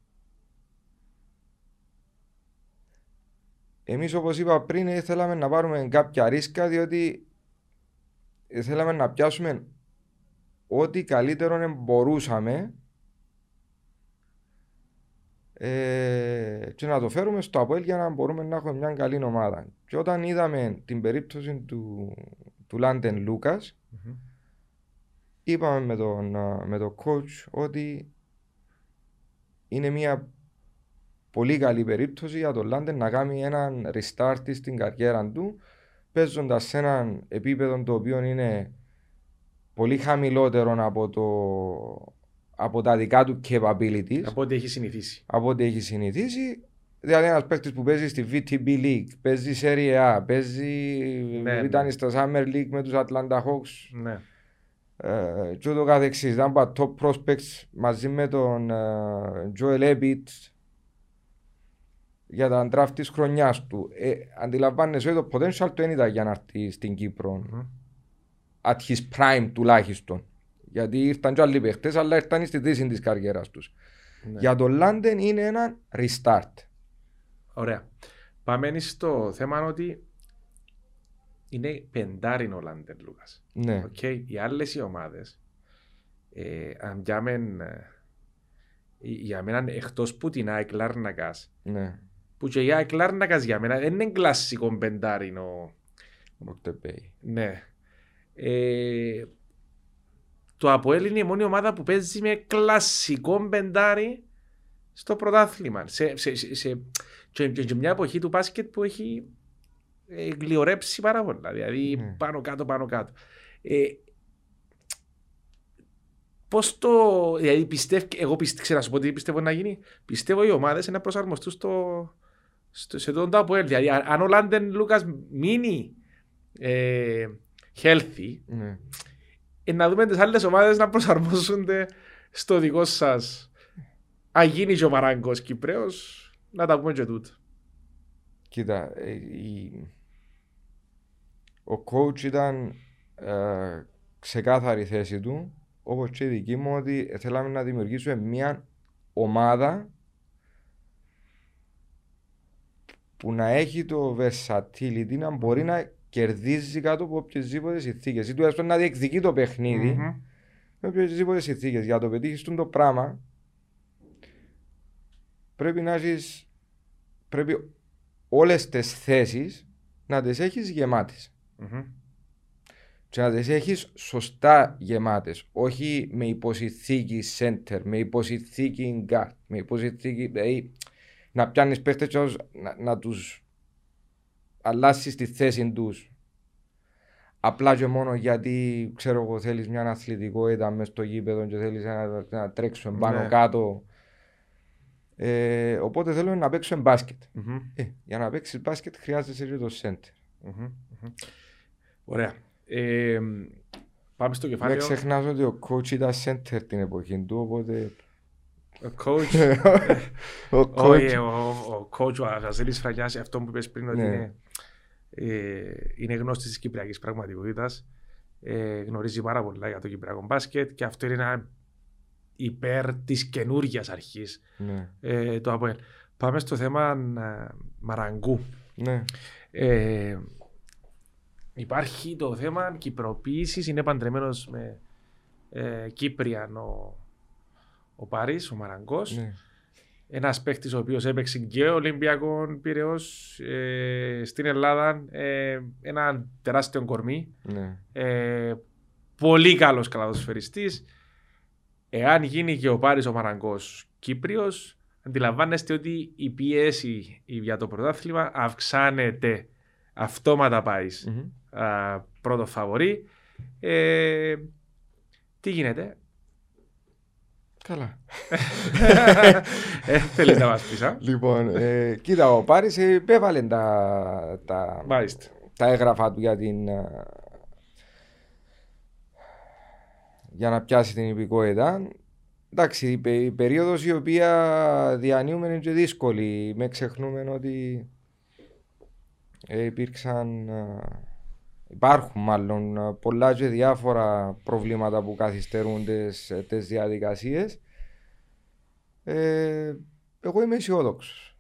Εμείς, όπως είπα πριν, θέλαμε να πάρουμε κάποια ρίσκα, διότι θέλαμε να πιάσουμε ό,τι καλύτερο μπορούσαμε και να το φέρουμε στο ΑΠΟΕΛ για να μπορούμε να έχουμε μια καλή ομάδα. Και όταν είδαμε την περίπτωση του Landen Lucas, είπαμε με τον coach ότι είναι μια πολύ καλή περίπτωση για τον Landen να κάνει έναν restart στην καριέρα του, παίζοντας σε έναν επίπεδο το οποίο είναι πολύ χαμηλότερο από τα δικά του capabilities. Από ό,τι έχει συνηθίσει. Δηλαδή ένας παίκτης που παίζει στη VTB League, παίζει Serie A, ήταν στα Summer League με τους Atlanta Hawks. Ναι. Και ούτω καθεξής. Ήταν από top prospects μαζί με τον Joel Embiid για τα draft της χρονιάς του. Αντιλαμβάνεσαι ότι το potential του δεν ήταν για να έρθει στην Κύπρο. At his prime τουλάχιστον. Γιατί ήρθαν και άλλοι παίχτες, αλλά ήρθαν στη δύση της καριέρας τους. Ναι. Για τον Landen είναι ένα restart. Ωραία. Πάμε στο θέμα ότι είναι πεντάρινο ο Landen Lucas. Ναι. Okay. Οι άλλες οι ομάδες, αν πιάμεν, για μένα εκτός που την ΑΕΚ Λάρνακας, ναι. Που και η ΑΕΚ Λάρνακας για μένα δεν είναι κλασικό πεντάρινο. Ναι. Το ΑΠΟΕΛ είναι η μόνη ομάδα που παίζει με κλασικό πεντάρι στο πρωτάθλημα. Και μια εποχή του μπάσκετ που έχει γλιορέψει πάρα πολλά. Δηλαδή πάνω κάτω. Πώς το. Δηλαδή ξέρω να σου πω τι πιστεύω να γίνει. Πιστεύω οι ομάδες να προσαρμοστούν σε τον ΑΠΟΕΛ. Δηλαδή αν ο Landen Lucas μείνει healthy, να δούμε τις άλλες ομάδες να προσαρμόσονται στο δικό σας αν γίνει και ο Μαραγκός Κυπρέος, να τα πούμε και τούτο. Κοίτα, ο coach ήταν ξεκάθαρη θέση του, όπως και η δική μου, ότι θέλαμε να δημιουργήσουμε μια ομάδα που να έχει το versatility, να μπορεί να κερδίζει κάτω από οποιασδήποτε συνθήκες ή τουλάχιστον να διεκδικεί το παιχνίδι με οποιασδήποτε συνθήκες. Για να το πετύχεις το πράγμα πρέπει να έχεις, πρέπει όλες τις θέσεις να τις έχεις γεμάτες και να τις έχεις σωστά γεμάτες, όχι με υποσυνθήκη center, με υποσυνθήκη guard, με υποσυνθήκη... να πιάνεις παίχτες και να τους αλλάσεις τη θέση τους απλά και μόνο γιατί, ξέρω εγώ, θέλεις μια αθλητικότητα μες στο γήπεδο και θέλεις να τρέξουμε πάνω κάτω. Οπότε θέλω να παίξω μπάσκετ. Για να παίξεις μπάσκετ χρειάζεσαι και το center. Ωραία. Πάμε στο κεφάλαιο. Δεν ξεχνάς ότι ο coach ήταν center την εποχή του, οπότε... Ο coach, ο Βασίλης Φραγκιάρ, αυτό που είπες πριν, ότι είναι γνώστης της κυπριακής πραγματικότητας, γνωρίζει πάρα πολλά για το κυπριακό μπάσκετ και αυτό είναι ένα υπέρ της καινούργιας αρχής του ΑΠΟΕΛ. Πάμε στο θέμα Μαραγκού. Υπάρχει το θέμα κυπροποίησης, είναι παντρεμένος με Κύπριανο ο Πάρης, ο Μαραγκός, ένας παίκτης ο οποίος έπαιξε και Ολυμπιακόν Πειραιώς στην Ελλάδα, έναν τεράστιο κορμί, πολύ καλός καλαδοσφαιριστής. Εάν γίνει και ο Πάρης ο Μαραγκός Κύπριος, αντιλαμβάνεστε ότι η πίεση για το πρωτάθλημα αυξάνεται, αυτόματα πάει πρώτο φαβορί. Τι γίνεται? Καλά. Θέλεις να μας πεις, α? Λοιπόν, κοίτα, ο Πάρης επέβαλε τα έγγραφα του για να πιάσει την υπηκότητα. Εντάξει, η περίοδος η οποία διανύουμε είναι και δύσκολη. Με ξεχνούμε ότι υπάρχουν μάλλον πολλά και διάφορα προβλήματα που καθυστερούν τις διαδικασίες. Εγώ είμαι αισιόδοξος.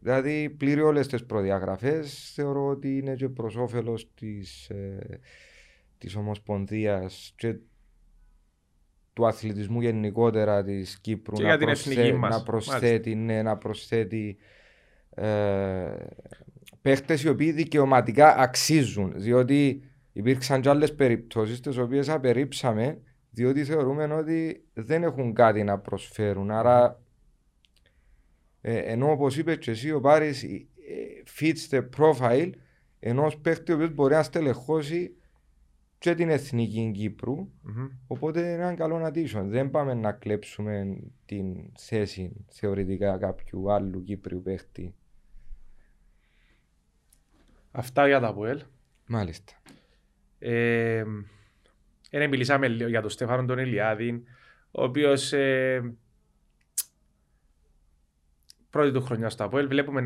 Δηλαδή πλήρει όλες τις προδιαγραφές. Θεωρώ ότι είναι και προς όφελος της Ομοσπονδίας και του αθλητισμού γενικότερα της Κύπρου και να προσθέτει παίχτες οι οποίοι δικαιωματικά αξίζουν, διότι υπήρξαν και άλλες περιπτώσεις τις οποίες απερρίψαμε διότι θεωρούμε ότι δεν έχουν κάτι να προσφέρουν. Άρα ενώ όπως είπες και εσύ, ο Πάρης fits the profile ενός παίχτη ο οποίος μπορεί να στελεχώσει και την εθνική Κύπρου, οπότε είναι έναν καλό addition. Δεν πάμε να κλέψουμε την θέση θεωρητικά κάποιου άλλου Κύπριου παίχτη. Αυτά για τα ΑΠΟΕΛ. Μάλιστα. Μιλήσαμε για τον Στέφανο τον Ηλιάδη, ο οποίος πρώτη του χρονιά στο ΑΠΟΕΛ βλέπουμε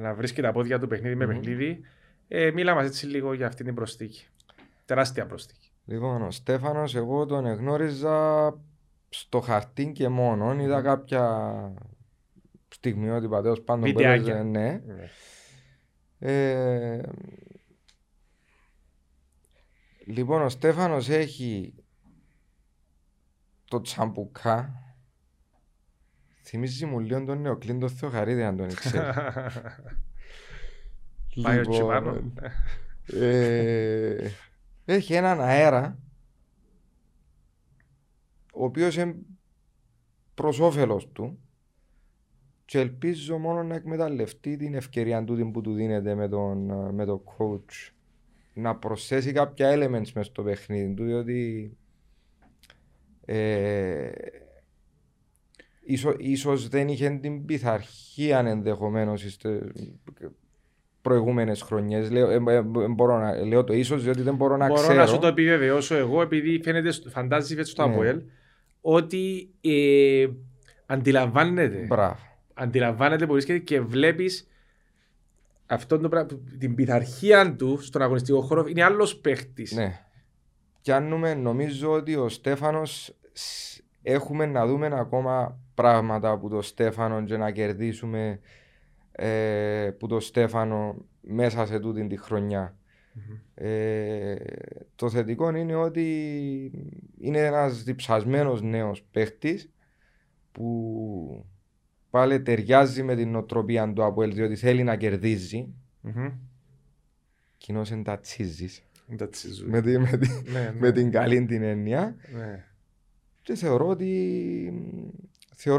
να βρίσκει τα πόδια του παιχνίδι με παιχνίδι. Μίλα μας έτσι λίγο για αυτή την προσθήκη. Τεράστια προσθήκη. Λοιπόν, ο Στέφανος, εγώ τον εγνώριζα στο χαρτί και μόνον. Είδα κάποια στιγμιότυπα, τέλος πάντων που έλεγε, λοιπόν, ο Στέφανος έχει το τσαμπουκά. Θυμίζει μου λίγο τον Νεοκλήντο Θεοχαρίδη, αν τον ξέρει. Πάει ο Τσιβάνο. Έχει έναν αέρα ο οποίος είναι προς όφελος του και ελπίζω μόνο να εκμεταλλευτεί την ευκαιρία τούτη που του δίνεται με τον coach να προσθέσει κάποια elements μες στο παιχνίδι του, διότι ίσως δεν είχε την πειθαρχία ενδεχομένως προηγούμενες χρονιές. Λέω το ίσως διότι δεν μπορώ να ξέρω. Μπορώ να σου το επιβεβαιώσω εγώ, επειδή φαντάζεσαι στο ΑΠΟΕΛ ότι αντιλαμβάνεται. Μπράβο. Αντιλαμβάνεται που βρίσκεται και βλέπεις αυτό το πράγμα, την πειθαρχία του στον αγωνιστικό χώρο. Είναι άλλος παίχτης. Ναι. Πιάνουμε, νομίζω ότι ο Στέφανος έχουμε να δούμε ακόμα πράγματα από τον Στέφανο και να κερδίσουμε που τον Στέφανο μέσα σε τούτη τη χρονιά. Mm-hmm. Το θετικό είναι ότι είναι ένας διψασμένος νέος παίχτης που πάλι ταιριάζει με την νοοτροπία του ΑΠΟΕΛ, διότι θέλει να κερδίζει. Mm-hmm. Κοινώς εντατσίζεις. Με την καλή την έννοια. Ναι. Και θεωρώ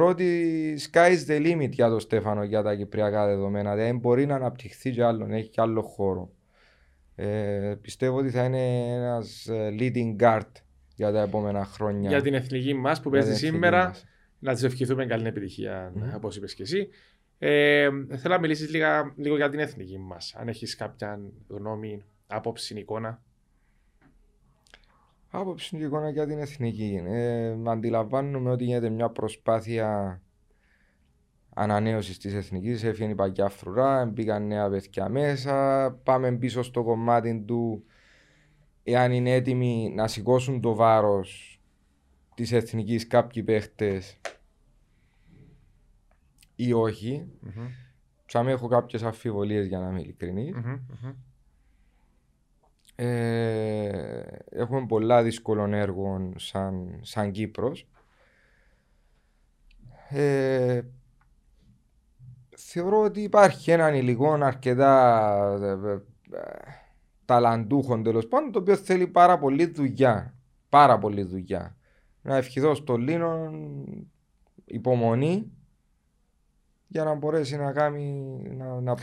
ότι sky's the limit για τον Στέφανο, για τα κυπριακά δεδομένα. Δεν μπορεί να αναπτυχθεί κι άλλον, έχει κι άλλο χώρο. Πιστεύω ότι θα είναι ένας leading guard για τα επόμενα χρόνια. Για την εθνική μας που παίζει σήμερα, να της ευχηθούμε καλή επιτυχία, όπως είπες και εσύ. Θέλω να μιλήσεις λίγο για την εθνική μας, αν έχεις κάποια γνώμη, άποψη, εικόνα. Άποψη και εικόνα για την εθνική. Αντιλαμβάνομαι ότι γίνεται μια προσπάθεια ανανέωσης της εθνικής. Έφυγαν οι παγιά φρουρά, μπήκαν νέα παιδιά μέσα. Πάμε πίσω στο κομμάτι του εάν είναι έτοιμοι να σηκώσουν το βάρος της εθνικής κάποιοι παίχτες ή όχι. Mm-hmm. Σαν έχω κάποιες αμφιβολίες για να είμαι ειλικρινής. Mm-hmm. Έχουμε πολλά δύσκολων έργων σαν Κύπρος. Θεωρώ ότι υπάρχει έναν υλικό αρκετά ταλαντούχων τέλος πάντων, το οποίο θέλει πάρα πολύ δουλειά. Πάρα πολύ δουλειά. Να ευχηθώ στον Λίνο υπομονή για να μπορέσει να κάνει, να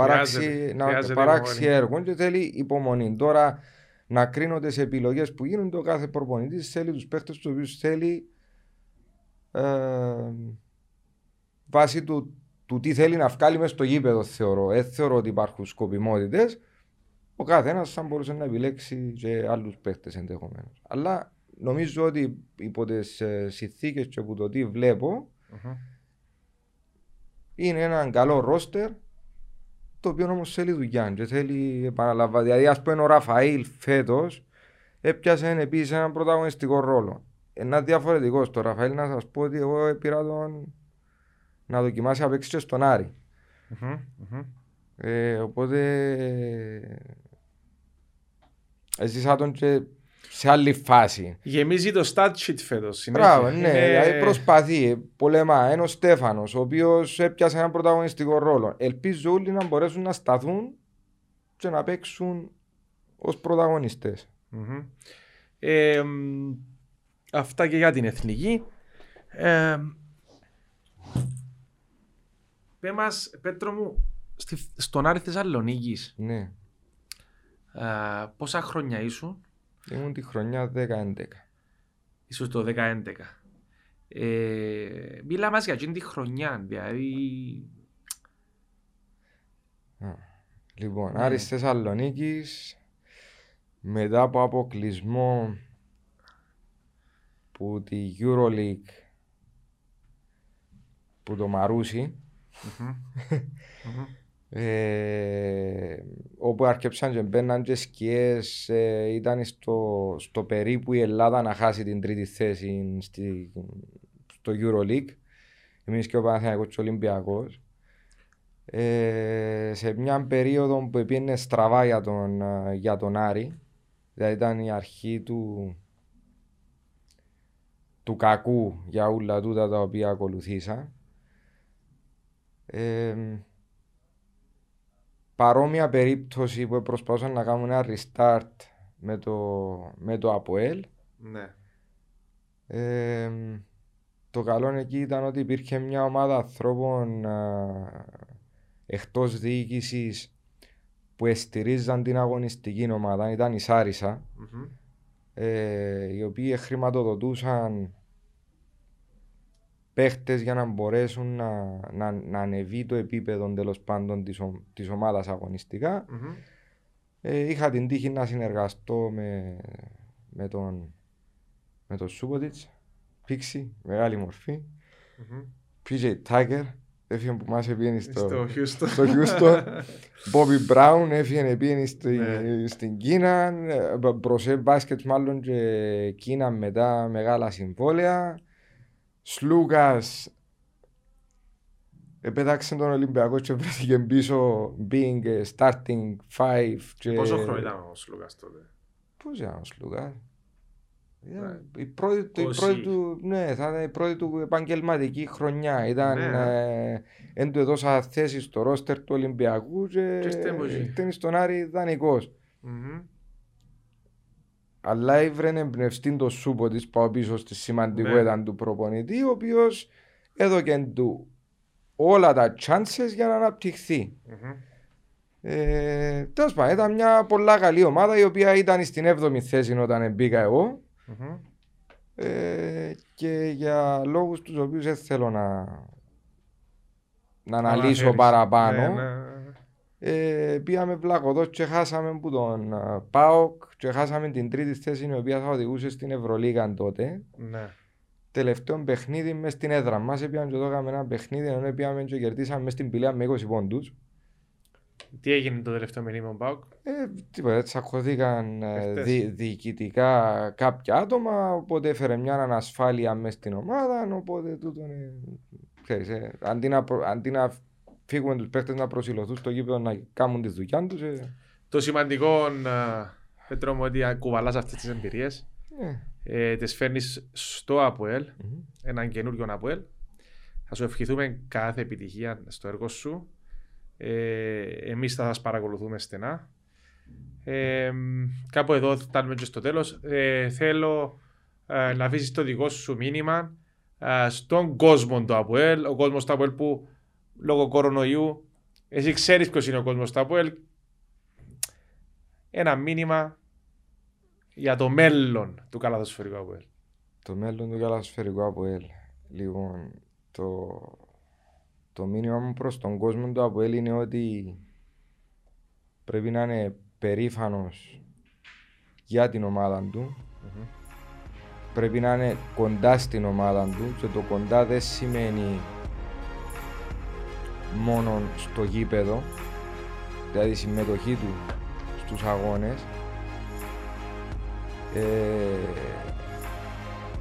παράξει έργο και θέλει υπομονή. Τώρα να κρίνονται σε επιλογές που γίνονται, ο κάθε προπονητής θέλει τους παίχτες τους οποίους θέλει βάσει του τι θέλει να βγάλει μέσα στο γήπεδο, θεωρώ. Θεωρώ ότι υπάρχουν σκοπιμότητες. Ο καθένας θα μπορούσε να επιλέξει και άλλους παίχτες ενδεχομένως. Αλλά νομίζω ότι υπό τις συνθήκες και από το τι βλέπω, uh-huh. είναι έναν καλό ρόστερ, το οποίο όμως θέλει δουλειά και θέλει επαναλαμβάνει. Δηλαδή, ας πούμε, ο Ραφαήλ φέτος έπιασε επίσης έναν πρωταγωνιστικό ρόλο. Ένα διαφορετικό στο Ραφαήλ, να σας πω ότι εγώ πήρα τον να δοκιμάσει να παίξει και στον Άρη. Mm-hmm. Mm-hmm. Οπότε έζησα τον και σε άλλη φάση. Γεμίζει το stat sheet φέτος. Μπράβο, ναι. Προσπαθεί, πολεμά. Είναι ο Στέφανος, ο οποίος έπιασε έναν πρωταγωνιστικό ρόλο. Ελπίζω όλοι να μπορέσουν να σταθούν και να παίξουν ως πρωταγωνιστές. Mm-hmm. Αυτά και για την εθνική. Πες μας, Πέτρο μου, στον Άρη Θεσσαλονίκης. Ναι. Πόσα χρόνια ήσουν? Ήμουν τη χρονιά 10-11. Ίσως το 10-11. Μίλα μας για εκείνη τη χρονιά, δηλαδή. Λοιπόν, ναι. Άρης Θεσσαλονίκης, μετά από αποκλεισμό που τη EuroLeague που το Μαρούσι, mm-hmm. mm-hmm. Όπου αρκεψαν και μπαίναν και σκιές, ήταν στο περίπου η Ελλάδα να χάσει την τρίτη θέση στο EuroLeague, εμείς και ο Παναθηναϊκός και ο Ολυμπιακός, σε μια περίοδο που πήγαινε στραβά για τον Άρη, δηλαδή ήταν η αρχή του κακού για όλα τούτα τα οποία ακολουθήσα. Παρόμοια περίπτωση που προσπαθούσαν να κάνουν ένα restart με το ΑΠΟΕΛ. Ναι. Το καλό εκεί ήταν ότι υπήρχε μια ομάδα ανθρώπων εκτός διοίκησης που εστηρίζαν την αγωνιστική ομάδα, ήταν η Σάρισα, mm-hmm. Οι οποίοι χρηματοδοτούσαν παίχτες για να μπορέσουν να ανεβεί το επίπεδο τέλος πάντων της ομάδας αγωνιστικά. Mm-hmm. Είχα την τύχη να συνεργαστώ με τον Σούποτιτς, πήξη, μεγάλη μορφή. Πήγε Τάκερ, έφυγε που μας έπιενε στο Χιούστον. Μπόμπι Μπράουν έφυγε, πήγαινε στην Κίνα. Μπροσέ μπάσκετ μάλλον και Κίνα μετά μεγάλα συμβόλαια. Σλούκας επέταξε τον Ολυμπιακό και βρέθηκε πίσω being starting five. Πόσο χρόνο ήταν ο Σλούκας τότε? Πώς ήταν ο Σλούκας? Η πρώτη του επαγγελματική χρονιά. Ήταν εν του έδωσα θέση στο ρόστερ του Ολυμπιακού και ήταν στον Άρη δανεικός. Αλλά ήβρεν εμπνευστήν το σούπο της πάω πίσω στη σημαντικότητα του προπονητή, ο οποίος έδωκε του όλα τα chances για να αναπτυχθεί. Τέλος πάντων, ήταν μια πολλά καλή ομάδα η οποία ήταν στην 7η θέση όταν μπήκα εγώ. Και για λόγους τους οποίους δεν θέλω να αναλύσω παραπάνω, πήγαμε πλακωδός και χάσαμε που τον Πάοκ και χάσαμε την 3η θέση η οποία θα οδηγούσε στην Ευρολίγκα τότε. Τελευταίο παιχνίδι μες στην έδρα μας πήγαμε και δώκαμε ένα παιχνίδι ενώ πήγαμε και κερδίσαμε μες στην Πηλαία με 20 πόντους. Τι έγινε το τελευταίο μήνυμα ο Πάοκ? Τίποτα, τσακωθήκαν διοικητικά κάποια άτομα, οπότε έφερε μια ανασφάλεια μέσα στην ομάδα, οπότε τούτον, ξέρεις, αντί να φύγουμε τους παίκτες να προσιλωθούν στο γήπεδο να κάνουν τη δουλειά τους. Το σημαντικό, Πέτρο μου, ότι κουβαλάς αυτές τις εμπειρίες, τις φέρνεις στο ΑΠΟΕΛ, έναν καινούριο ΑΠΟΕΛ. Θα σου ευχηθούμε κάθε επιτυχία στο έργο σου. Εμείς θα σας παρακολουθούμε στενά. Κάπου εδώ φτάνουμε και στο τέλος. Θέλω να αφήσεις το δικό σου μήνυμα στον κόσμο του ΑΠΟΕΛ, ο κόσμος του ΑΠΟΕΛ που λόγω κορονοϊού, εσύ ξέρεις ποιος είναι ο κόσμος του ΑΠΟΕΛ. Ένα μήνυμα για το μέλλον του καλαθοσφαιρικού ΑΠΟΕΛ. Το μέλλον του καλαθοσφαιρικού ΑΠΟΕΛ. Λοιπόν, το μήνυμα μου προς τον κόσμο του ΑΠΟΕΛ είναι ότι πρέπει να είναι περήφανος για την ομάδα του. Πρέπει να είναι κοντά στην ομάδα του και το κοντά δεν σημαίνει μόνο στο γήπεδο, δηλαδή η συμμετοχή του στους αγώνες,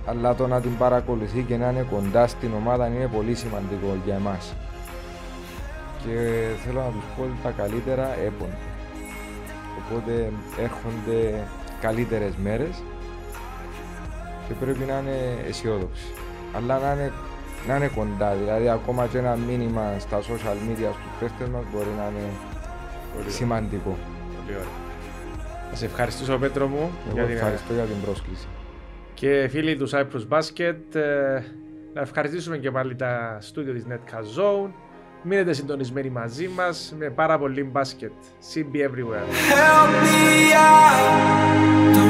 αλλά το να την παρακολουθεί και να είναι κοντά στην ομάδα είναι πολύ σημαντικό για εμάς. Και θέλω να τους πω ότι τα καλύτερα έπονται. Οπότε έρχονται καλύτερες μέρες και πρέπει να είναι αισιόδοξοι. Αλλά να είναι κοντά, δηλαδή ακόμα και ένα μήνυμα στα social media στους παίχτες μας μπορεί να είναι σημαντικό. Πολύ ωραία. Θα σε ευχαριστήσω, Πέτρο μου. Ευχαριστώ για την πρόσκληση. Και φίλοι του Cyprus Basket, να ευχαριστήσουμε και πάλι τα στούντιο της NetCast Zone. Μείνετε συντονισμένοι μαζί μας με πάρα πολύ μπάσκετ. See you everywhere.